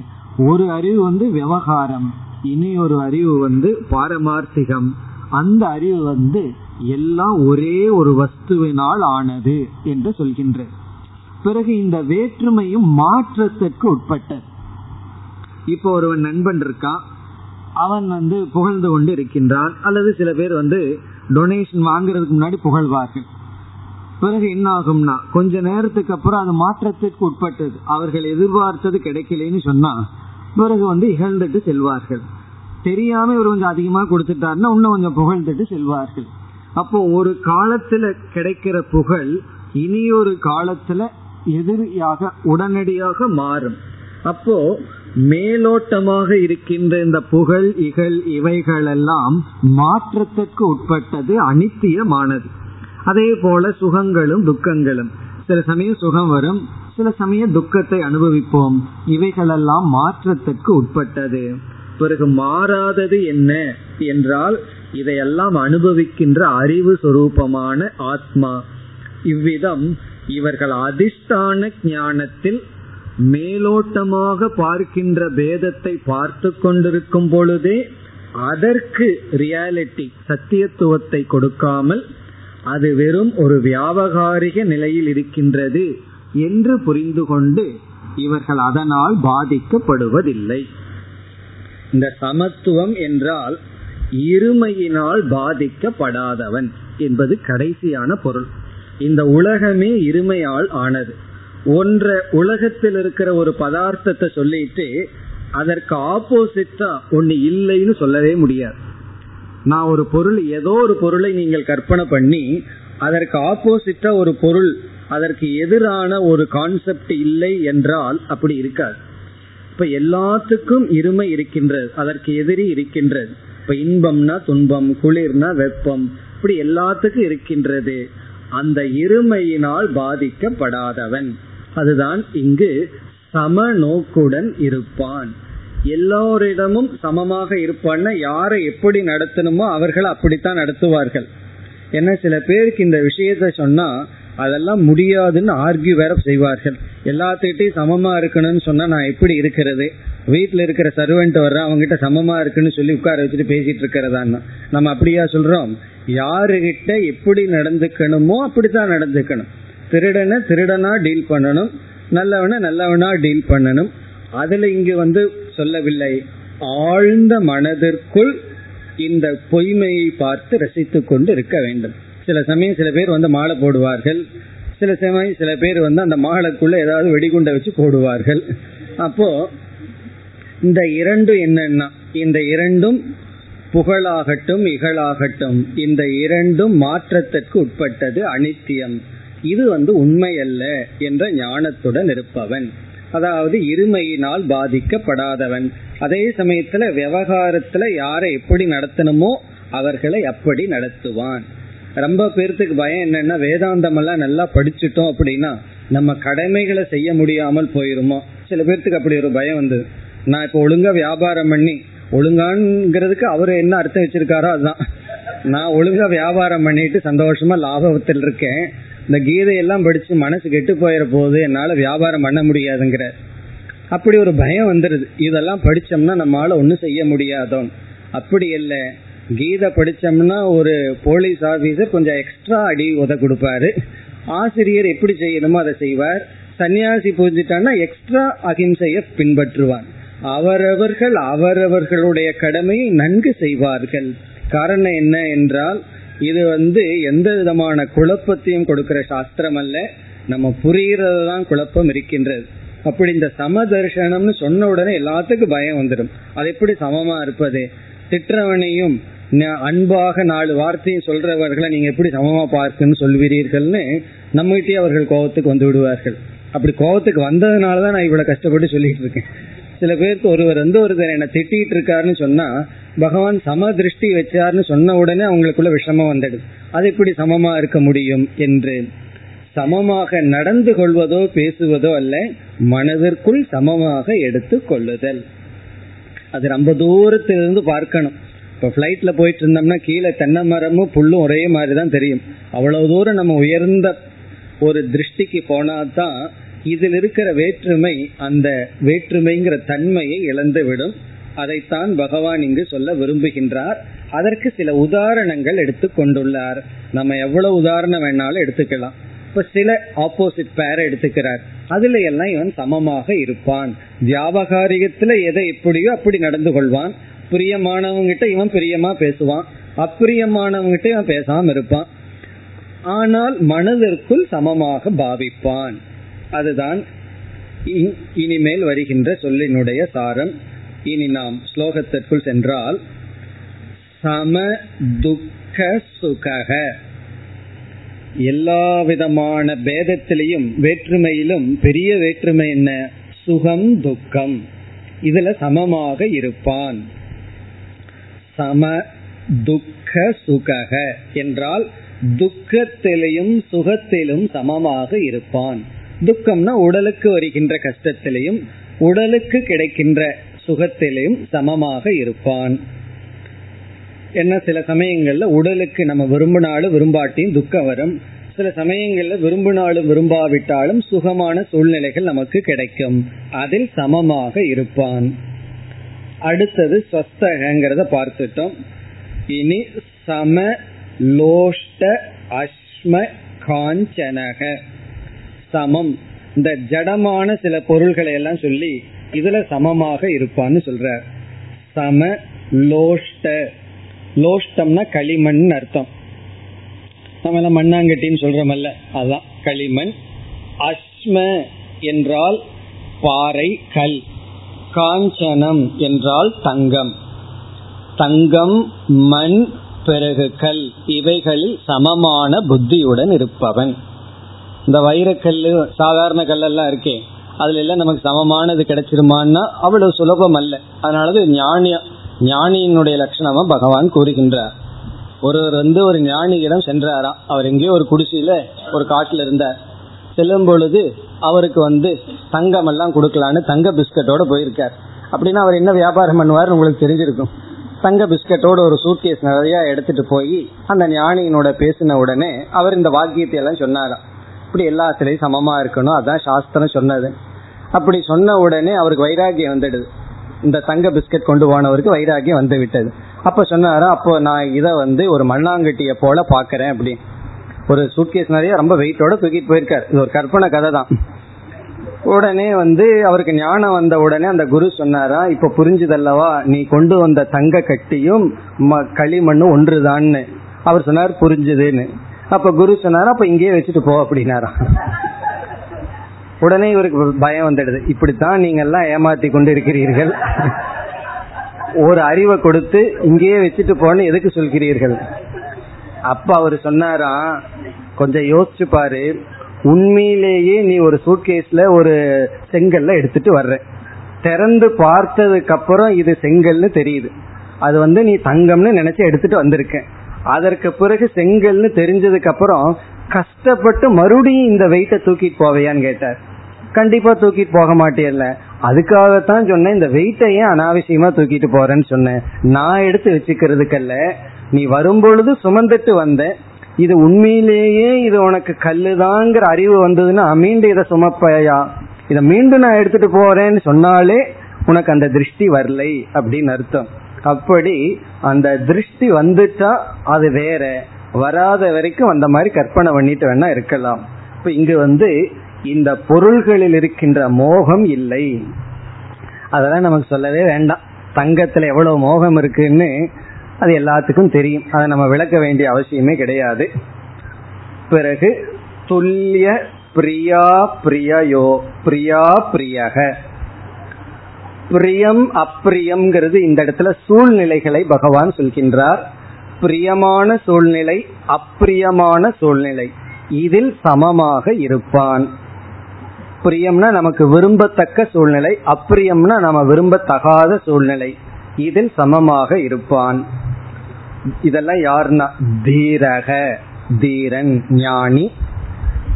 ஒரு அறிவு வந்து விவகாரம், இனி ஒரு அறிவு வந்து பாரமார்த்திகம். அந்த அறிவு வந்து எல்லாம் ஒரே ஒரு வஸ்துவினால் ஆனது என்று சொல்கின்ற பிறகு இந்த வேற்றுமையும் மாற்றத்திற்கு உட்பட்டது. இப்போ ஒருவன் நண்பன் இருக்கான், அவன் வந்து புகழ்ந்து கொண்டு இருக்கின்றான், அல்லது சில பேர் வந்து டொனேஷன் வாங்குறதுக்கு முன்னாடி புகழ்வார்கள். பிறகு என்ன ஆகும்னா கொஞ்ச நேரத்துக்கு அப்புறம் அது மாற்றத்திற்கு உட்பட்டது, அவர்கள் எதிர்பார்த்தது கிடைக்கலன்னு சொன்னா பிறகு வந்து இகழ்ந்துட்டு செல்வார்கள். தெரியாம இவர் கொஞ்சம் அதிகமா கொடுத்துட்டாருன்னா இன்னும் கொஞ்சம் புகழ்ந்துட்டு செல்வார்கள். அப்போ ஒரு காலத்துல கிடைக்கிற புகழ் இனியொரு காலத்துல எதிரியாக உடனடியாக மாறும். அப்போ மேலோட்டமாக இருக்கின்ற இந்த புகழ் இகழ் இவைகளெல்லாம் மாற்றத்திற்கு உட்பட்டது, அனித்தியமானது. அதே போல சுகங்களும் துக்கங்களும், சில சமயம் சுகம் வரும், சில சமயம் துக்கத்தை அனுபவிப்போம், இவைகளெல்லாம் மாற்றத்திற்கு உட்பட்டது. பிறகு மாறாதது என்ன என்றால் இதையெல்லாம் அனுபவிக்கின்ற அறிவு சுரூபமான ஆத்மா. இவ்விதம் இவர்கள் அதிஷ்டான ஞானத்தில் மேலோட்டமாக பார்க்கின்ற பேதத்தை பார்த்து கொண்டிருக்கும் பொழுதே அதற்கு ரியாலிட்டி சத்தியத்துவத்தை கொடுக்காமல் அது வெறும் ஒரு வியாபகாரிக நிலையில் இருக்கின்றது என்று புரிந்து கொண்டு இவர்கள் அதனால் பாதிக்கப்படுவதில்லை. இந்த சமத்துவம் என்றால் இருமையினால் பாதிக்கப்படாதவன் என்பது கடைசியான பொருள். இந்த உலகமே இருமையால் ஆனது. ஒன்றை உலகத்தில் இருக்கிற ஒரு பதார்த்தத்தை சொல்லிட்டு அதற்கு ஆப்போசிட்டா ஒன்னு இல்லைன்னு சொல்லவே முடியாது. நான் ஒரு பொருள், ஏதோ ஒரு பொருளை நீங்கள் கற்பனை பண்ணி அதற்கு ஆப்போசிட்டா ஒரு பொருள், அதற்கு எதிரான ஒரு கான்செப்ட் இல்லை என்றால் அப்படி இருக்காது. இப்ப எல்லாத்துக்கும் இருமை இருக்கின்றது, அதற்கு எதிரி இருக்கின்றது. இப்ப இன்பம்னா துன்பம், குளிர்னா வெப்பம், இப்படி எல்லாத்துக்கும் இருக்கின்றது. அந்த இருமையினால் பாதிக்கப்படாதவன் அதுதான் இங்கு சம நோக்குடன் இருப்பான். எல்லோரிடமும் சமமாக இருப்பான்னா யாரை எப்படி நடத்தணுமோ அவர்கள் அப்படித்தான் நடத்துவார்கள். ஏன்னா சில பேருக்கு இந்த விஷயத்தை சொன்னா அதெல்லாம் முடியாதுன்னு ஆர்கியூ வேற செய்வார்கள். எல்லாத்துக்கிட்டையும் சமமா இருக்கணும்னு சொன்னா நான் எப்படி இருக்கிறது? வீட்டில் இருக்கிற சர்வெண்ட் வர்றேன், அவங்ககிட்ட சமமா இருக்குன்னு சொல்லி உட்கார வச்சுட்டு பேசிட்டு இருக்கிறதான்னு நம்ம அப்படியா சொல்றோம்? யாருகிட்ட எப்படி நடந்துக்கணுமோ அப்படித்தான் நடந்துக்கணும். திருடனை திருடனா டீல் பண்ணணும், நல்லவனை நல்லவனா டீல் பண்ணணும். அதுல இங்கு வந்து சொல்லவில்லை, ஆழ்ந்த மனதிற்குள் இந்த பொய்மையை பார்த்து ரசித்து கொண்டு இருக்க வேண்டும். சில சமயம் சில பேர் வந்து மாலை போடுவார்கள், சில சமயம் சில பேர் வந்து அந்த மாலைக்குள்ள ஏதாவது வெடிகுண்டை வச்சு போடுவார்கள். அப்போ இந்த இரண்டும் என்னன்னா, இந்த இரண்டும் புகழாகட்டும் இகழாகட்டும், இந்த இரண்டும் மாற்றத்திற்கு உட்பட்டது, அனித்தியம். இது வந்து உண்மை அல்ல என்ற ஞானத்துடன் இருப்பவன், அதாவது இருமையினால் பாதிக்கப்படாதவன். அதே சமயத்துல விவகாரத்துல யாரை எப்படி நடத்தணுமோ அவர்களை அப்படி நடத்துவான். ரொம்ப பேர்த்துக்கு பயம் என்னன்னா, வேதாந்தமெல்லாம் நல்லா படிச்சுட்டோம் அப்படின்னா நம்ம கடமைகளை செய்ய முடியாமல் போயிருமோ. சில பேர்த்துக்கு அப்படி ஒரு பயம் வந்தது. நான் இப்போ ஒழுங்கா வியாபாரம் பண்ணி ஒழுங்கான்ங்கிறதுக்கு அவரு என்ன அர்த்தம் வச்சிருக்காரோ அதுதான். நான் ஒழுங்கா வியாபாரம் பண்ணிட்டு சந்தோஷமா லாபத்தில் இருக்கேன், இந்த கீதையெல்லாம் படிச்சு மனசு கெட்டு போயிட போது என்னால வியாபாரம் பண்ண முடியாதுங்கிற அப்படி ஒரு பயம் வந்துடுது. இதெல்லாம் படிச்சோம்னா நம்மளால ஒன்றும் செய்ய முடியாதோ? அப்படி இல்லை, கீதை படிச்சோம்னா ஒரு போலீஸ் ஆபீசர் கொஞ்சம் எக்ஸ்ட்ரா அடி உத கொடுப்பாரு, ஆசிரியர் எப்படி செய்யணுமோ அதை செய்வார், சன்னியாசி புரிஞ்சுட்டான்னா எக்ஸ்ட்ரா அகிம்சையை பின்பற்றுவான். அவரவர்கள் அவரவர்களுடைய கடமையை நன்கு செய்வார்கள். காரணம் என்ன என்றால் இது வந்து எந்த விதமான குழப்பத்தையும் கொடுக்கிற சாஸ்திரம் அல்ல, நம்ம புரிகிறதான் குழப்பம் இருக்கின்றது. அப்படி இந்த சம தர்சனம்னு சொன்ன உடனே எல்லாத்துக்கும் பயம் வந்துடும். அது எப்படி சமமா இருப்பது? திட்டவனையும் அன்பாக நாலு வார்த்தையை சொல்றவர்களை நீங்க எப்படி சமமா பார்க்கணும்னு சொல்வீர்கள்னு நம்மகிட்டே அவர்கள் கோபத்துக்கு வந்து விடுவார்கள். அப்படி கோபத்துக்கு வந்ததுனாலதான் நான் இவ்வளவு கஷ்டப்பட்டு சொல்லிட்டு இருக்கேன். சில பேருக்கு ஒருவர் வந்து ஒருத்தர் என்னை திட்டிட்டு இருக்காருன்னு சொன்னா, பகவான் சம திருஷ்டி வச்சாருன்னு சொன்ன உடனே அவங்களுக்குள்ள விஷமா வந்துடுது. அது எப்படி சமமா இருக்க முடியும் என்று. சமமாக நடந்து கொள்வதோ பேசுவதோ அல்ல, மனதிற்குள் சமமாக எடுத்து கொள்ளுதல். அது ரொம்ப தூரத்திலிருந்து பார்க்கணும். இப்போ ஃப்ளைட்டில் போயிட்டு இருந்தோம்னா கீழே தென்னை மரமும் புல்லும் ஒரே மாதிரி தான் தெரியும். அவ்வளோ தூரம் நம்ம உயர்ந்த ஒரு திருஷ்டிக்கு போனாதான் இதில் இருக்கிற வேற்றுமை, அந்த வேற்றுமைங்கிற தன்மையை இழந்துவிடும். அதைத்தான் பகவான் இங்கு சொல்ல விரும்புகின்றார். அதற்கு சில உதாரணங்கள் எடுத்து கொண்டுள்ளார். நம்ம எவ்வளோ உதாரணம் வேணாலும் எடுத்துக்கலாம். இப்போ சில ஆப்போசிட் பேரை எடுத்துக்கிறார், அதுல எல்லாம் இவன் சமமாக இருப்பான். வியாபகாரிகத்துல எதை எப்படியோ அப்படி நடந்து கொள்வான். பிரியமானவங்கிட்ட இவன் பிரியமா பேசுவான், அப்பிரியமானவங்கிட்ட இவன் பேசாம இருப்பான். ஆனால் மனதிற்குள் சமமாக பாவிப்பான். அதுதான் இனிமேல் வருகின்ற சொல்லினுடைய சாரம். இனி நாம் ஸ்லோகத்திற்குள் சென்றால், சம துக்க சுகக, எல்லா விதமான பேதத்திலையும் வேற்றுமையிலும் பெரிய வேற்றுமை என்ன, சுகம் துக்கம், இதுல சமமாக இருப்பான். சம துக்க சுகக என்றால் துக்கத்திலையும் சுகத்திலும் சமமாக இருப்பான். துக்கம்னா உடலுக்கு வருகின்ற கஷ்டத்திலையும் உடலுக்கு கிடைக்கின்ற சுகத்திலையும் சமமாக இருப்பான். என்ன, சில சமயங்கள்ல உடலுக்கு நம்ம விரும்பினாலும் விரும்பாட்டியும் துக்கம் வரும். சில சமயங்கள்ல விரும்பினாலும் விரும்பாவிட்டாலும் சுகமான சூழ்நிலைகள் நமக்கு கிடைக்கும். அதில் சமமாக இருப்பான். அடுத்தது ஸ்வஸ்தகங்கிறத பார்த்துட்டோம். இனி சம லோஷ்ட அஸ்ம காஞ்சனக, சமம், இந்த ஜடமான சில பொருள்களை எல்லாம் சொல்லி இதுல சமமாக இருப்பான்னு சொல்ற. சம லோஷ்ட, லோஷ்டம்னா களிமண் அர்த்தம். நம்ம எல்லாம் மண்ணாங்கட்டின்னு சொல்றோம்ல, அதான் களிமண். அஸ்ம என்றால் பாறை கல், காஞ்சனம் என்றால் தங்கம். தங்கம், மண், பிறகு கல், இவைகளில் சமமான புத்தியுடன் இருப்பவன். இந்த வைரக்கல் சாதாரண கல்லெல்லாம் இருக்கே, அதுல எல்லாம் நமக்கு சமமானது கிடைச்சிருமான்னா அவ்வளவு சுலபம் அல்ல. அதனாலதான் ஞானிய ஞானியினுடைய லட்சணமா பகவான் கூறுகின்றார். ஒருவர் வந்து ஒரு ஞானியிடம் சென்றாராம். அவர் எங்கேயோ ஒரு குடிசையில ஒரு காட்டுல இருந்தார். செல்லும் பொழுது அவருக்கு வந்து தங்கம் எல்லாம் கொடுக்கலான்னு தங்க பிஸ்கட்டோட போயிருக்கார். அப்படின்னா அவர் என்ன வியாபாரம் பண்ணுவார்னு உங்களுக்கு தெரிஞ்சிருக்கும். தங்க பிஸ்கட்டோட ஒரு சூட்கேஸ் நிறைய எடுத்துட்டு போய் அந்த ஞானியினோட பேசின உடனே அவர் இந்த வாக்கியத்தை எல்லாம் சொன்னாராம். இப்படி எல்லாத்துலேயும் சமமா இருக்கணும், அதான் சாஸ்திரம் சொன்னது. அப்படி சொன்ன உடனே அவருக்கு வைராகியம் வந்துடுது. இந்த தங்க பிஸ்கட் கொண்டு போனவருக்கு வைராகியம் வந்து விட்டது. அப்ப சொன்னாரா, அப்போ நான் இதை வந்து ஒரு மண்ணாங்கட்டிய போல பாக்கிறேன். அப்படி ஒரு சூட்கேஸ் நிறைய ரொம்ப வெயிட்டோட தூக்கிட்டு போயிருக்காரு. இது ஒரு கற்பனை கதை தான். உடனே வந்து அவருக்கு ஞானம் வந்த உடனே அந்த குரு சொன்னாரா, இப்ப புரிஞ்சுதல்லவா, நீ கொண்டு வந்த தங்க கட்டியும் களிமண்ணும் ஒன்றுதான்னு. அவர் சொன்னார் புரிஞ்சுதுன்னு. அப்ப குரு சொன்னாரா, அப்ப இங்கேயே வச்சுட்டு போ அப்படின்னாரா. உடனே இவருக்கு பயம் வந்துடுது. இப்படித்தான் நீங்க எல்லாம் ஏமாத்தி கொண்டு இருக்கிறீர்கள், ஒரு அறிவை கொடுத்து இங்கேயே வச்சுட்டு போன்னு எதுக்கு சொல்கிறீர்கள். அப்ப அவர் சொன்னாரா, கொஞ்சம் யோசிச்சு பாரு, உண்மையிலேயே நீ ஒரு சூட்கேஸ்ல ஒரு செங்கல்ல எடுத்துட்டு வர்ற, திறந்து பார்த்ததுக்கு அப்புறம் இது செங்கல்னு தெரியுது, அது வந்து நீ தங்கம்னு நினைச்சு எடுத்துட்டு வந்திருக்க. அதற்கு பிறகு செங்கல்னு தெரிஞ்சதுக்கு அப்புறம் கஷ்டப்பட்டு மறுபடியும் இந்த வெயிட்டை தூக்கிட்டு போவையான்னு கேட்டார். கண்டிப்பா தூக்கிட்டு போக மாட்டேன்ல, அதுக்காகத்தான் சொன்னேன் இந்த வெயிட்டை ஏன் அனாவசியமா தூக்கிட்டு போறேன்னு சொன்னேன், நான் எடுத்து வச்சுக்கிறதுக்கல்ல, நீ வரும்பொழுது சுமந்துட்டு வந்த, இது உண்மையிலேயே இது உனக்கு கல்லுதாங்கிற அறிவு வந்ததுன்னா மீண்டும் இதை சுமப்பையா, இதை மீண்டும் நான் எடுத்துட்டு போறேன்னு சொன்னாலே உனக்கு அந்த திருஷ்டி வரலை அப்படின்னு அர்த்தம். அப்படி அந்த திருஷ்டி வந்துட்டா அது வேற, வராத வரைக்கும் அந்த மாதிரி கற்பனை பண்ணிட்டு வேணா இருக்கலாம். இப்ப இங்கு வந்து இந்த பொருள்களில் இருக்கின்ற மோகம் இல்லை, அதெல்லாம் நமக்கு சொல்லவே வேண்டாம். தங்கத்துல எவ்வளவு மோகம் இருக்குன்னு அது எல்லாத்துக்கும் தெரியும், அதை நம்ம விளக்க வேண்டிய அவசியமே கிடையாது. பிறகு துல்லிய பிரியா பிரியோ, பிரியா பிரியக, பிரியம் அப்பிரியம்ங்கிறது இந்த இடத்துல சூழ்நிலைகளை பகவான் சொல்கின்றார். பிரியமான சூழ்நிலை, அப்பிரியமான சூழ்நிலை, இதில் சமமாக இருப்பான். பிரியம்னா நமக்கு விரும்பத்தக்க சூழ்நிலை, அப்பிரியம்னா நம்ம விரும்பத்தகாத சூழ்நிலை, இதில் சமமாக இருப்பான். இதெல்லாம் யாருன்னா தீரக, தீரன், ஞானி.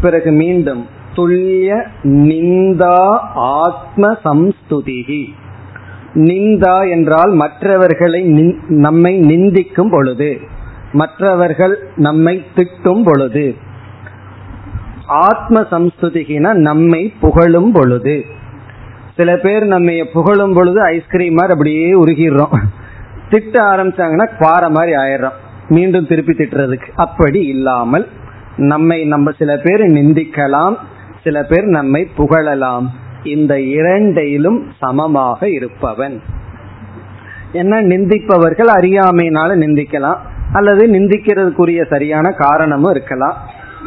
பிறகு மீண்டும் துல்லிய நிந்தா ஆத்ம சம்ஸ்துதிஹி. நிந்தா என்றால் மற்றவர்களை நம்மை நிந்திக்கும் பொழுது, மற்றவர்கள் நம்மை திட்டும் பொழுது. ஆத்ம சம்ஸ்துதிகினா நம்மை புகழும் பொழுது. சில பேர் நம்ம புகழும் பொழுது ஐஸ்கிரீம் மாதிரி அப்படியே உருகிடுறோம், திட்ட ஆரம்பிச்சாங்கன்னா பாறை மாதிரி ஆயிடுறோம், மீண்டும் திருப்பி திட்டுறதுக்கு. அப்படி இல்லாமல் நம்மை நம்ம சில பேர் நிந்திக்கலாம், சில பேர் நம்மை புகழலாம், இந்த இரண்டையிலும் சமமாக இருப்பவன். என்ன, நிந்திப்பவர்கள் அறியாமையினால நிந்திக்கலாம், அல்லது நிந்திக்கிறதுக்குரிய சரியான காரணமும் இருக்கலாம்.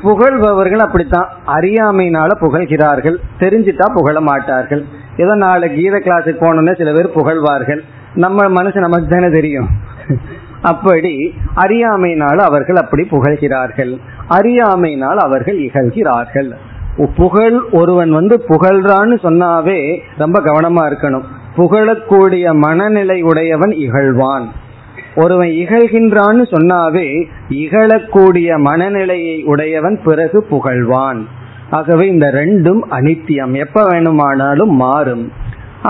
புகழ்பவர்கள் அப்படித்தான், அறியாமையினால புகழ்கிறார்கள், தெரிஞ்சுட்டா புகழ மாட்டார்கள். ஏதோ நாலு கீத கிளாஸுக்கு போனோன்னே சில பேர் புகழ்வார்கள், நம்ம மனசு நமக்கு தானே தெரியும். அப்படி அறியாமையினால் அவர்கள் அப்படி புகழ்கிறார்கள், அறியாமையினால் அவர்கள் இகழ்கிறார்கள். புகழ், ஒருவன் வந்து புகழ்றான்னு சொன்னாவே ரொம்ப கவனமா இருக்கணும். புகழக்கூடிய மனநிலை உடையவன் இகழ்வான். ஒருவன் இகழ்கின்றான்னு சொன்னாவே இகழக்கூடிய மனநிலையை உடையவன் பிறகு புகழ்வான். ஆகவே இந்த ரெண்டும் அனித்தியம், எப்ப வேணுமானாலும் மாறும்.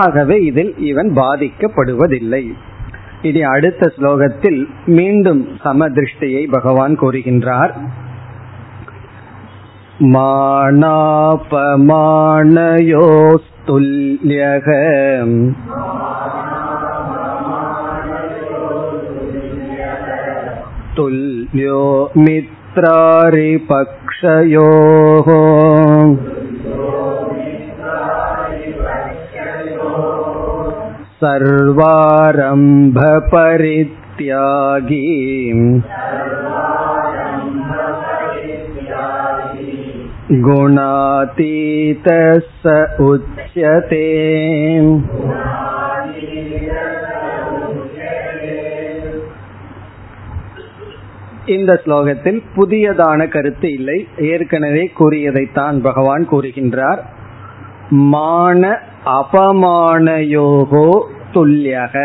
ஆகவே இதில் இவன் பாதிக்கப்படுவதில்லை. இனி அடுத்த ஸ்லோகத்தில் மீண்டும் சமதிருஷ்டியை பகவான் கூறுகின்றார். மானாபமானயோஸ்துல்யக துல்யோ மித்ராரிபக்ஷயோஹ சர்வாரம்ப பரித்யாகி குணாதீத ச உச்யதே. இந்த ஸ்லோகத்தில் புதியதான கருத்து இல்லை, ஏற்கனவே கூறியதைத்தான் பகவான் கூறுகின்றார். மான அபமானயோகோ துல்யக.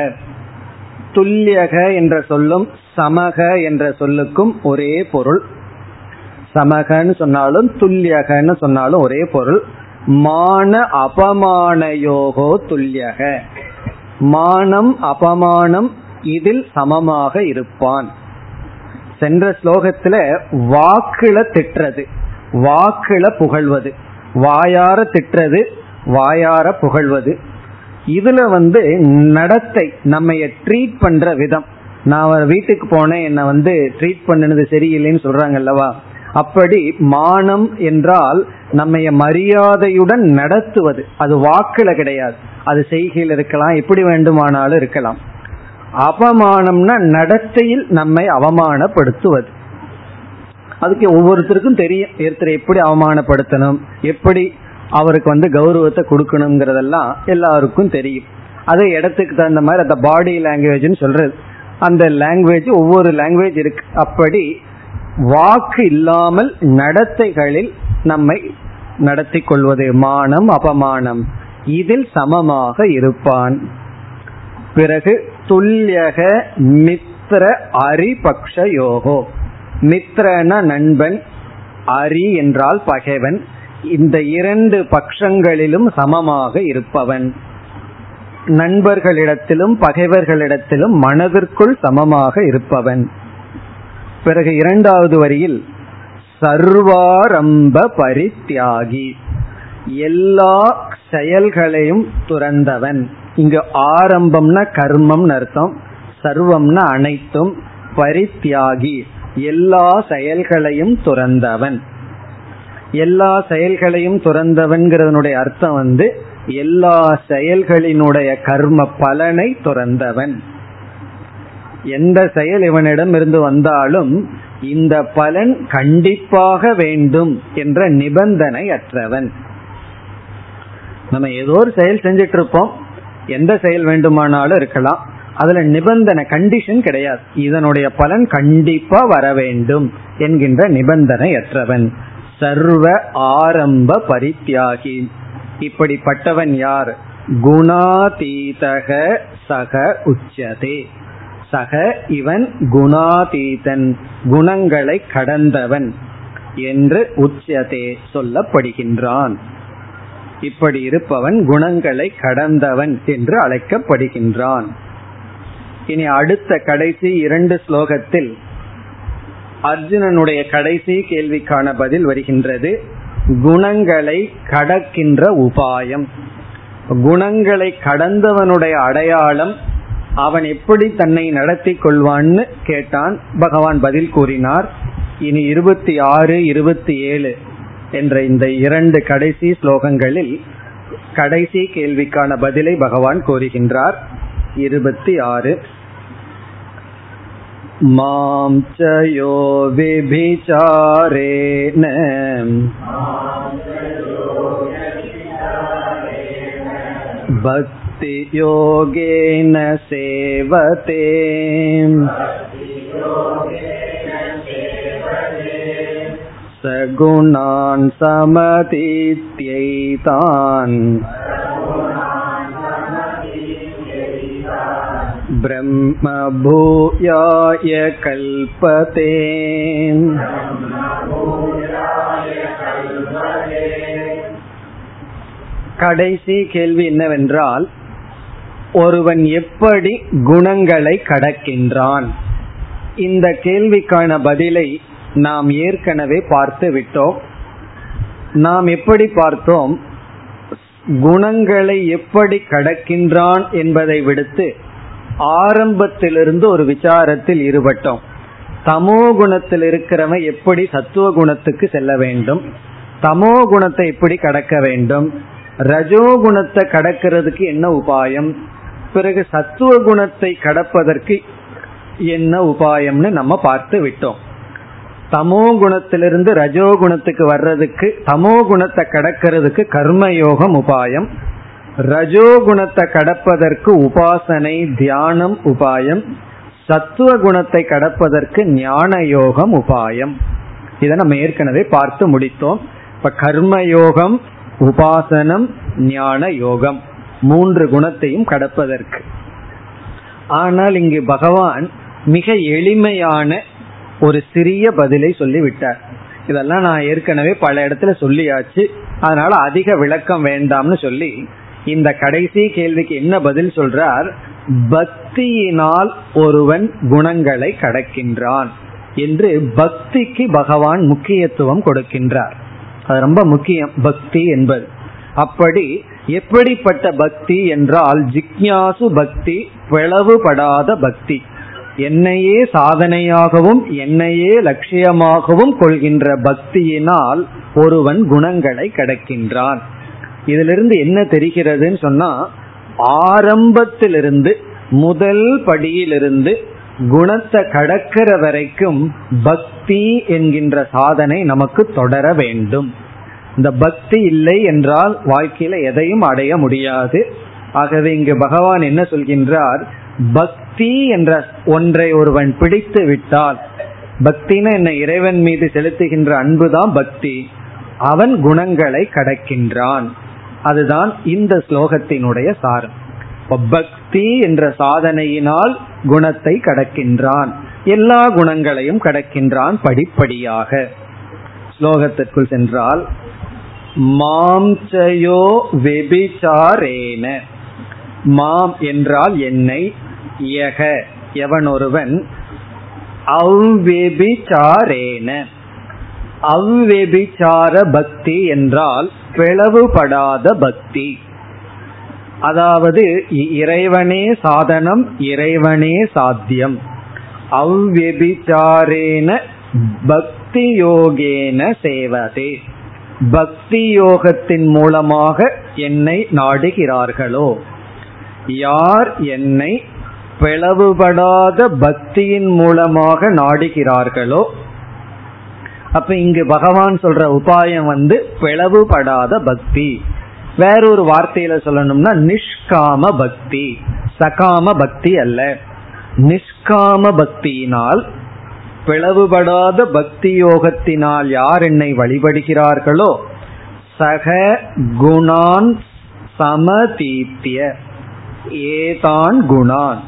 துல்யக என்ற சொல்லும் சமக என்ற சொல்லுக்கும் ஒரே பொருள். சமகன்னு சொன்னாலும் துல்யகன்னு சொன்னாலும் ஒரே பொருள். மான அபமானயோகோ துல்யக. மானம் அபமானம் இதில் சமமாக இருப்பான். சென்ற ஸ்லோகத்துல வாக்குல திட்டுறது, வாக்குல புகழ்வது, வாயார திட்டுறது, வாயார புகழ்வது. இதுல வந்து நடத்தை, நம்ம ட்ரீட் பண்ற விதம். நான் வீட்டுக்கு போனேன், என்னை வந்து ட்ரீட் பண்ணது சரியில்லைன்னு சொல்றாங்க அல்லவா, அப்படி மானம் என்றால் நம்ம மரியாதையுடன் நடத்துவது. அது வாக்குல கிடையாது, அது செய்கையில் இருக்கலாம், எப்படி வேண்டுமானாலும் இருக்கலாம். அவமானம்னா நடத்தையில் நம்மை அவமானப்படுத்துவது. அதுக்கு ஒவ்வொருத்தருக்கும் தெரியும் ஒருத்தரை எப்படி அவமானப்படுத்தணும், எப்படி அவருக்கு வந்து கௌரவத்தை கொடுக்கணுங்கிறதெல்லாம் எல்லாருக்கும் தெரியும். அது இடத்துக்கு தகுந்த மாதிரி அந்த பாடி லாங்குவேஜ்னு சொல்றது, அந்த லாங்குவேஜ் ஒவ்வொரு லாங்குவேஜ் இருக்கு. அப்படி வாக்கு இல்லாமல் நடத்தைகளில் நம்மை நடத்தி கொள்வது மானம் அபமானம், இதில் சமமாக இருப்பான். பிறகு துல்யக மித்ர அரிபக்ஷயோகோ. மித்ரனா நண்பன், அரி என்றால் பகைவன். இந்த இரண்டு பட்சங்களிலும் சமமாக இருப்பவன். நண்பர்களிடத்திலும் பகைவர்களிடத்திலும் மனதிற்குள் சமமாக இருப்பவன். பிறகு இரண்டாவது வரியில் சர்வாரம்ப பரித்யாகி, எல்லா செயல்களையும் துறந்தவன். இங்கு ஆரம்பம்னா கர்மம்னு அர்த்தம், சர்வம்னா அனைத்தும், பரித்யாகி எல்லா செயல்களையும் துறந்தவன். எல்லா செயல்களையும் துறந்தவன்கிறதனுடைய அர்த்தம் வந்து எல்லா செயல்களினுடைய கர்ம பலனை துறந்தவன். எந்த செயல் இவனிடம் இருந்து வந்தாலும் இந்த பலன் கண்டிப்பாக வேண்டும் என்ற நிபந்தனை அற்றவன். நம்ம ஏதோ ஒரு செயல் செஞ்சிட்டு இருப்போம், எந்த செயல் வேண்டுமானாலும் இருக்கலாம். அதுல நிபந்தனை கண்டிஷன் கிடையாது. இதனுடைய பலன் கண்டிப்பா வர வேண்டும் என்கின்ற நிபந்தனை அற்றவன். சர்வ ஆரம்ப பரித்யாகி. இப்படிப்பட்டவன் யார்? குணாதீதக சக உச்சதே. சக இவன் குணாதீதன், குணங்களை கடந்தவன் என்று உச்சதே சொல்லப்படுகின்றான். இப்படி இருப்பவன் குணங்களை கடந்தவன் என்று அழைக்கப்படுகின்றான். இனி அடுத்த கடைசி இரண்டு ஸ்லோகத்தில் அர்ஜுனனுடைய கடைசி கேள்விக்கான பதில் வருகின்றது. குணங்களை கடக்கின்ற உபாயம், குணங்களை கடந்தவனுடைய அடையாளம், அவன் எப்படி தன்னை நடத்தி கொள்வான்னு கேட்டான். பகவான் பதில் கூறினார். இனி இருபத்தி ஆறு இருபத்தி ஏழு என்ற இந்த இரண்டு கடைசி ஸ்லோகங்களில் கடைசி கேள்விக்கான பதிலை பகவான் கூறுகின்றார். இருபத்தி ஆறு. மாம் சயோ விபிசாரேன பக்தி யோகேன சேவதே சகுணான் சமதித்யைதான் பிரம்ம பூயாய கல்பதே. கடைசி கேள்வி என்னவென்றால், ஒருவன் எப்படி குணங்களை கடக்கின்றான்? இந்த கேள்விக்கான பதிலை நாம் ஏற்கனவே பார்த்து விட்டோம். நாம் எப்படி பார்த்தோம்? குணங்களை எப்படி கடக்கின்றான் என்பதை விடுத்து ஆரம்பத்திலிருந்து ஒரு விசாரத்தில் ஈடுபட்டோம். தமோ குணத்தில் இருக்கிறவன் எப்படி சத்துவ குணத்துக்கு செல்ல வேண்டும், தமோ குணத்தை எப்படி கடக்க வேண்டும், ரஜோ குணத்தை கடக்கிறதுக்கு என்ன உபாயம், பிறகு சத்துவ குணத்தை கடப்பதற்கு என்ன உபாயம்னு நம்ம பார்த்து விட்டோம். தமோ குணத்திலிருந்து ரஜோ குணத்துக்கு வர்றதுக்கு, தமோ குணத்தை கடக்கிறதுக்கு கர்மயோகம் உபாயம், ரஜோ குணத்தை கடப்பதற்கு உபாசனை தியானம் உபாயம், சத்துவ குணத்தை கடப்பதற்கு ஞான யோகம் உபாயம். இதை நம்ம ஏற்கனவே பார்த்து முடித்தோம். இப்ப கர்மயோகம், உபாசனம், ஞான யோகம், மூன்று குணத்தையும் கடப்பதற்கு. ஆனால் இங்கு பகவான் மிக எளிமையான ஒரு சிறிய பதிலை சொல்லிவிட்டார். இதெல்லாம் நான் ஏற்கனவே பல இடத்துல சொல்லியாச்சு, அதனால அதிக விளக்கம் வேண்டாம்னு சொல்லி இந்த கடைசி கேள்விக்கு என்ன பதில் சொல்றார்? பக்தியினால் ஒருவன் குணங்களை கடக்கின்றான் என்று பக்திக்கு பகவான் முக்கியத்துவம் கொடுக்கின்றார். அது ரொம்ப முக்கியம் பக்தி என்பது. அப்படி எப்படிப்பட்ட பக்தி என்றால் ஜிக்ஞாசு பக்தி, பிளவுபடாத பக்தி, என்னையே சாதனையாகவும் என்னையே லட்சியமாகவும் கொள்கின்ற பக்தியினால் ஒருவன் குணங்களை கடக்கின்றான். இதிலிருந்து என்ன தெரிகிறதுன்னு சொன்னா, ஆரம்பத்திலிருந்து முதல் படியிலிருந்து குணத்தை கடக்கிற வரைக்கும் பக்தி என்கின்ற சாதனை நமக்கு தொடர வேண்டும். இந்த பக்தி இல்லை என்றால் வாழ்க்கையில எதையும் அடைய முடியாது. ஆகவே இங்கு பகவான் என்ன சொல்கின்றார்? பக்தி என்ற ஒன்றை ஒருவன் பிடித்து விட்டால், பக்தினா என்ன, இறைவன் மீது செலுத்துகின்ற அன்புதான் பக்தி, அவன் குணங்களை கடக்கின்றான். அதுதான் இந்த ஸ்லோகத்தினுடைய சாரம். பக்தி என்ற சாதனையினால் குணத்தை கடக்கின்றான், எல்லா குணங்களையும் கடக்கின்றான் படிப்படியாக. ஸ்லோகத்திற்குள் சென்றால், மாம்சயோ விபிசாரேன. மாம் என்றால் என்னை, யக எவனொருவன், அவ்விபிசாரேன அவ்விபிசார பக்தி என்றால் பிளவுபடாத பக்தி, அதாவது இறைவனே சாதனம் இறைவனே சாத்தியம். அவ்விபிசாரேன பக்தி யோகேன சேவதே, பக்தி யோகத்தின் மூலமாக என்னை நாடுகிறார்களோ, யார் என்னை பிளவுபடாத பக்தியின் மூலமாக நாடுகிறார்களோ. அப்ப இங்கு பகவான் சொல்ற உபாயம் வந்து பிளவுபடாத பக்தி. வேறொரு வார்த்தையில சொல்லணும்னா நிஷ்காம பக்தி, சகாம பக்தி அல்ல, நிஷ்காம பக்தியினால் பிளவுபடாத பக்தி யோகத்தினால் யார் என்னை வழிபடுகிறார்களோ சக குணான் சமதீத்திய ஏதான் குணான்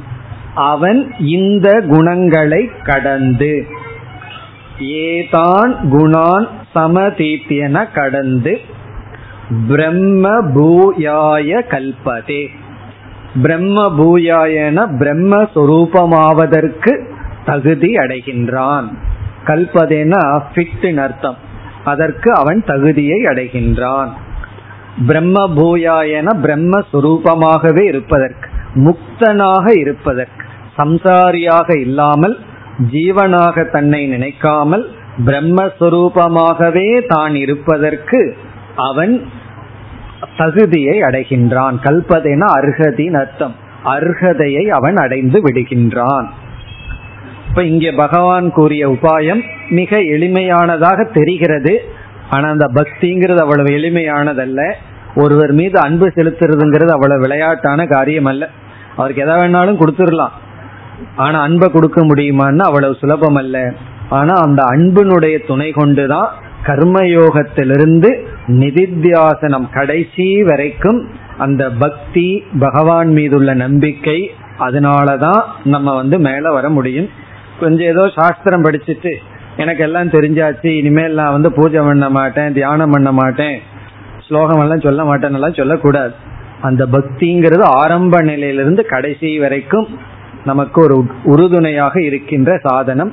அவன் இந்த குணங்களை கடந்து, ஏதான் குணான் சமதீத்தியன கடந்து பிரம்ம பூயாய கல்பதே, பிரம்ம பூயாயன பிரம்மஸ்வரூபமாவதற்கு தகுதி அடைகின்றான். கல்பதேனா ஃபிட்னு அர்த்தம், அதற்கு அவன் தகுதியை அடைகின்றான். பிரம்ம பூயாயன பிரம்மஸ்வரூபமாகவே இருப்பதற்கு, முக்தனாக இருப்பதற்கு, சம்சாரியாக இல்லாமல் ஜீவனாக தன்னை நினைக்காமல் பிரம்மஸ்வரூபமாகவே தான் இருப்பதற்கு அவன் தகுதியை அடைகின்றான். கல்பதேனா அர்ஹதின் அர்த்தம், அர்ஹதையை அவன் அடைந்து விடுகின்றான். இப்ப இங்கே பகவான் கூறிய உபாயம் மிக எளிமையானதாக தெரிகிறது. ஆனா அந்த பக்திங்கிறது அவ்வளவு எளிமையானதல்ல. ஒருவர் மீது அன்பு செலுத்துறதுங்கிறது அவ்வளவு விளையாட்டான காரியம் அல்ல. அவருக்கு எதை வேணாலும் கொடுத்துடலாம், ஆனா அன்பை கொடுக்க முடியுமான்னு அவ்வளவு சுலபம் அல்ல. ஆனா அந்த அன்பினுடைய துணை கொண்டுதான் கர்மயோகத்திலிருந்து நிதித்தியாசனம் கடைசி வரைக்கும் அந்த பக்தி, பகவான் மீதுள்ள நம்பிக்கை, அதனாலதான் நம்ம வந்து மேல வர முடியும். கொஞ்சம் ஏதோ சாஸ்திரம் படிச்சுட்டு எனக்கு எல்லாம் தெரிஞ்சாச்சு, இனிமேல் நான் வந்து பூஜை பண்ண மாட்டேன், தியானம் பண்ண மாட்டேன், ஸ்லோகம் எல்லாம் சொல்ல மாட்டேன்னு சொல்லக்கூடாது. அந்த பக்திங்கிறது ஆரம்ப நிலையிலிருந்து கடைசி வரைக்கும் நமக்கு ஒரு உறுதுணையாக இருக்கின்ற சாதனம்.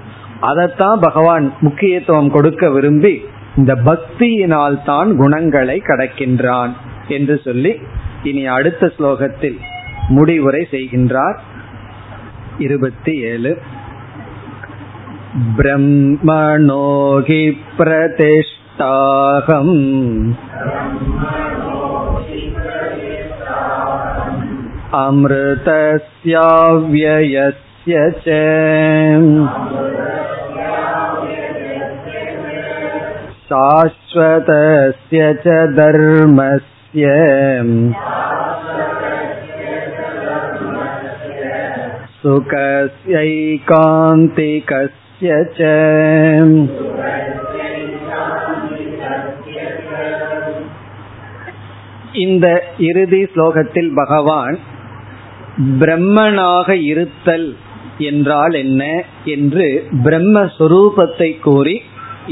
அதைத்தான் பகவான் முக்கியத்துவம் கொடுக்க விரும்பி இந்த பக்தியினால் தான் குணங்களை கடக்கின்றான் என்று சொல்லி இனி அடுத்த ஸ்லோகத்தில் முடிவுரை செய்கின்றார். இருபத்தி ஏழு பிரம்மணோகி பிரதிஷ்டாகம் அமிர்தஸ்யாவ்யயஸ்ய ச சாஸ்வதஸ்ய ச தர்மஸ்ய சுகஸ்யைகாந்திகஸ்ய ச இந்த இறுதி ஸ்லோகத்தில் பகவான் பிரம்மனாக இருத்தல் என்றால் என்ன என்று பிரம்மஸ்வரூபத்தை கூறி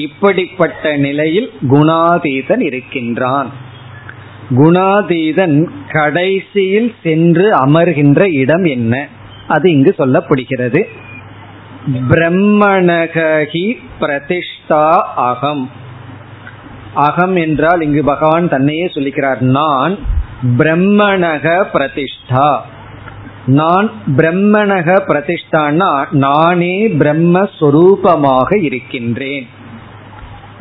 இப்படிப்பட்ட நிலையில் குணாதீதன் இருக்கின்றான். குணாதீதன் கடைசியில் சென்று அமர்கின்ற இடம் என்ன, அது இங்கு சொல்லப்படுகிறது. பிரம்மணகி பிரதிஷ்டா அகம். அகம் என்றால் இங்கு பகவான் தன்னையே சொல்லிக்கிறார். நான் பிரம்மணக பிரதிஷ்டா, நான் பிரம்மணக பிரதிஷ்டான்னா நானே பிரம்மஸ்வரூபமாக இருக்கின்றேன்.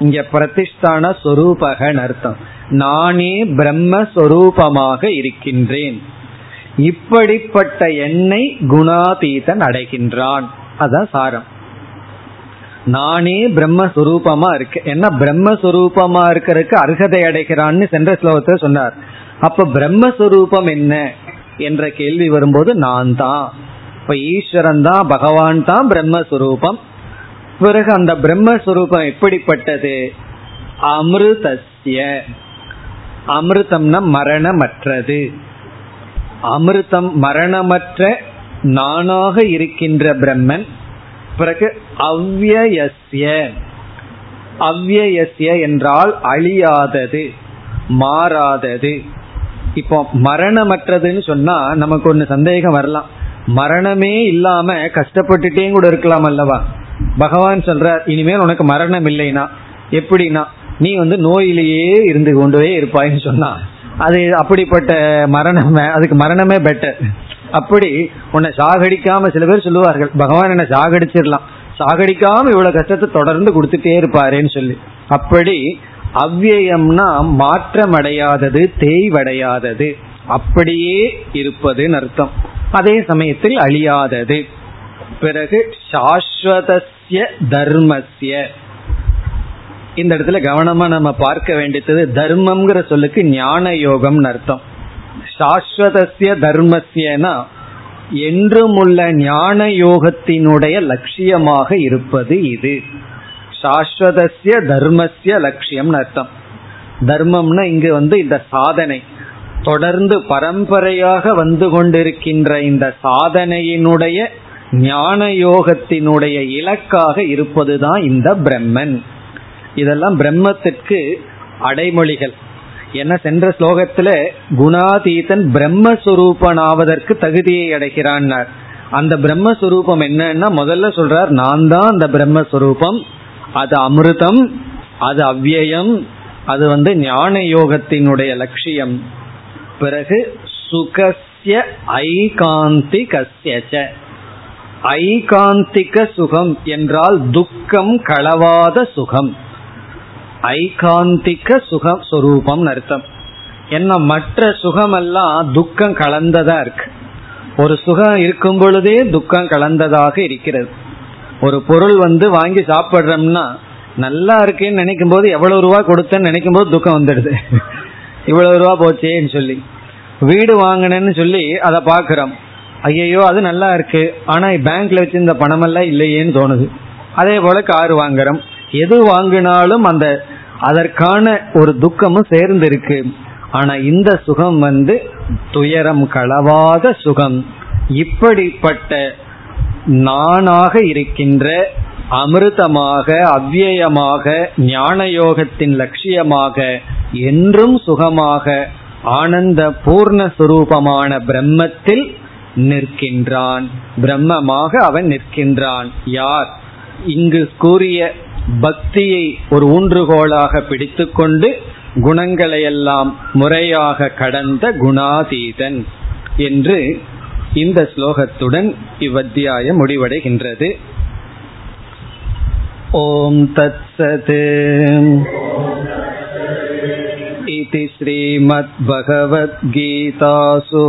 இங்க பிரதிஷ்டான சொரூபகன் அர்த்தம், நானே பிரம்மஸ்வரூபமாக இருக்கின்றேன். இப்படிப்பட்ட என்னை குணாதீதன் அடைகின்றான். அதான் சாரம். நானே பிரம்மஸ்வரூபமா இருக்கு, என்ன பிரம்மஸ்வரூபமா இருக்கிறதுக்கு அர்ஹதை அடைகிறான்னு சென்ற ஸ்லோகத்தை சொன்னார். அப்ப பிரம்மஸ்வரூபம் என்ன என்ற கேள்வி வரும்போது நான் தான், இப்ப ஈஸ்வரன் தான், பகவான் தான் பிரம்மஸ்வரூபம். பிறகு அந்த பிரம்மஸ்வரூபம் எப்படிப்பட்டது? அமிர்தஸ்ய, அமிர்தம்னா மரணமற்றது. அமிர்தம் மரணமற்ற நானாக இருக்கின்ற பிரம்மன். பிறகு அவ்யயஸ்ய, அவ்யயஸ்ய என்றால் அழியாதது, மாறாதது. இப்போ மரணமற்றதுன்னு சொன்னா நமக்கு ஒன்று சந்தேகம் வரலாம், மரணமே இல்லாம கஷ்டப்பட்டுட்டே கூட இருக்கலாம் அல்லவா? பகவான் சொல்றார் இனிமேல் உனக்கு மரணம் இல்லைனா எப்படின்னா நீ வந்து நோயிலேயே இருந்து கொண்டே இருப்பாயின்னு சொன்னா அது அப்படிப்பட்ட மரணமே, அதுக்கு மரணமே பெட்டர். அப்படி உன்னை சாகடிக்காம சில பேர் சொல்லுவார்கள், பகவான் என்ன சாகடிச்சிடலாம், சாகடிக்காம இவ்வளவு கஷ்டத்தை தொடர்ந்து கொடுத்துட்டே இருப்பாருன்னு சொல்லி. அப்படி அவ்வியம்னா மாற்றமடையாதது, தேய்வடையாதது, அப்படியே இருப்பதுன்னு அர்த்தம். அதே சமயத்தில் அழியாதது. பிறகு சாஸ்வதஸ்ய தர்மஸ்ய, இந்த இடத்துல கவனமா நம்ம பார்க்க வேண்டியது தர்மம்ங்கிற சொல்லுக்கு ஞான யோகம் அர்த்தம். சாஸ்வதஸ்ய தர்மஸ்யனா என்றுமுள்ள ஞான யோகத்தினுடைய லட்சியமாக இருப்பது இது. சாஸ்வதஸ்ய தர்மஸ்ய லட்சியம் அர்த்தம். தர்மம்னா இங்கு வந்து இந்த சாதனை, தொடர்ந்து பரம்பரையாக வந்து கொண்டிருக்கின்ற இந்த சாதனையினுடைய ஞான யோகத்தினுடைய இலக்காக இருப்பதுதான் இந்த பிரம்மன். இதெல்லாம் பிரம்மத்திற்கு அடைமொழிகள். என்ன, சென்ற ஸ்லோகத்துல குணாதீதன் பிரம்மஸ்வரூபனாவதற்கு தகுதியை அடைகிறான். அந்த பிரம்மஸ்வரூபம் என்னன்னா முதல்ல சொல்றார், நான் தான் அந்த பிரம்மஸ்வரூபம், அது அமிர்தம், அது அவ்யயம், அது வந்து ஞான யோகத்தினுடைய லட்சியம். பிறகு சுகஸ்ய ஐகாந்திகஸ்ய, ஐகாந்திக சுகம் என்றால் துக்கம் களவாத சுகம், ஐகாந்திக சுகம் சொரூபம் அர்த்தம். என்ன, மற்ற சுகமெல்லாம் துக்கம் கலந்ததா இருக்கு. ஒரு சுகம் இருக்கும் பொழுதே துக்கம் கலந்ததாக இருக்கிறது. ஒரு பொருள் வந்து வாங்கி சாப்பிட்றோம்னா நல்லா இருக்குன்னு நினைக்கும் போது, எவ்வளவு ரூபா கொடுத்தேன்னு நினைக்கும் போது துக்கம் வந்துடுது, இவ்வளவு ரூபா போச்சேன்னு சொல்லி. வீடு வாங்கினேன்னு சொல்லி அதை பார்க்குறோம், ஐயோ அது நல்லா இருக்கு, ஆனால் பேங்க்ல வச்சு இந்த பணமெல்லாம் இல்லையேன்னு தோணுது. அதே போல கார் வாங்குறோம், எது வாங்கினாலும் அந்த அதற்கான ஒரு துக்கமும் சேர்ந்து இருக்கு. ஆனா இந்த சுகம் வந்து துயரம் களவாத சுகம். இப்படிப்பட்ட நானாக இருக்கின்ற அமிர்தமாக அவ்யயமாக ஞான யோகத்தின் லட்சியமாக என்றும் சுகமாக ஆனந்த பூர்ண சுரூபமான பிரம்மத்தில் நிற்கின்றான். பிரம்மமாக அவன் நிற்கின்றான். யார் இங்கு கூறிய பக்தியை ஒரு ஊன்றுகோலாக பிடித்து கொண்டு குணங்களையெல்லாம் முறையாக கடந்த குணாதீதன் என்று இந்த ஸ்லோகத்துடன் இவ்வத்தியாயம் முடிவடைகின்றது. ஓம் தத் சத் இதி ஸ்ரீமத் பகவத்கீதாசு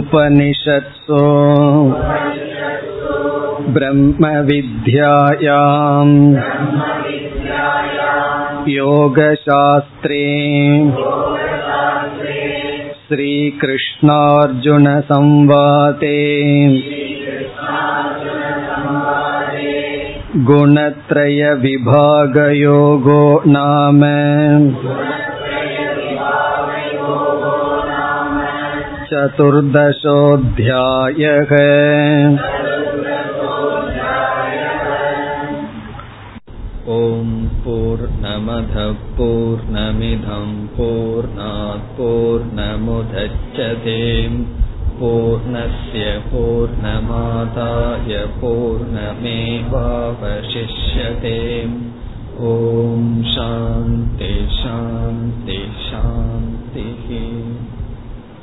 உபனிஷத்சு பிரம்ம வித்யாயாம் யோகசாஸ்திரே ஸ்ரீ கிருஷ்ணார்ஜுன சம்வாதே குணத்ரய விபாகயோகோ நாம சதுர்தசோத்யாயக. ஓம் பூர்ணமதః பூர்ணமிதம் பூர்ணாத் பூர்ணமுதச்யதே பூர்ணஸ்ய பூர்ணமாதாய பூர்ணமேவாவசிஷ்யதே. ஓம் சாந்தி சாந்தி சாந்தி.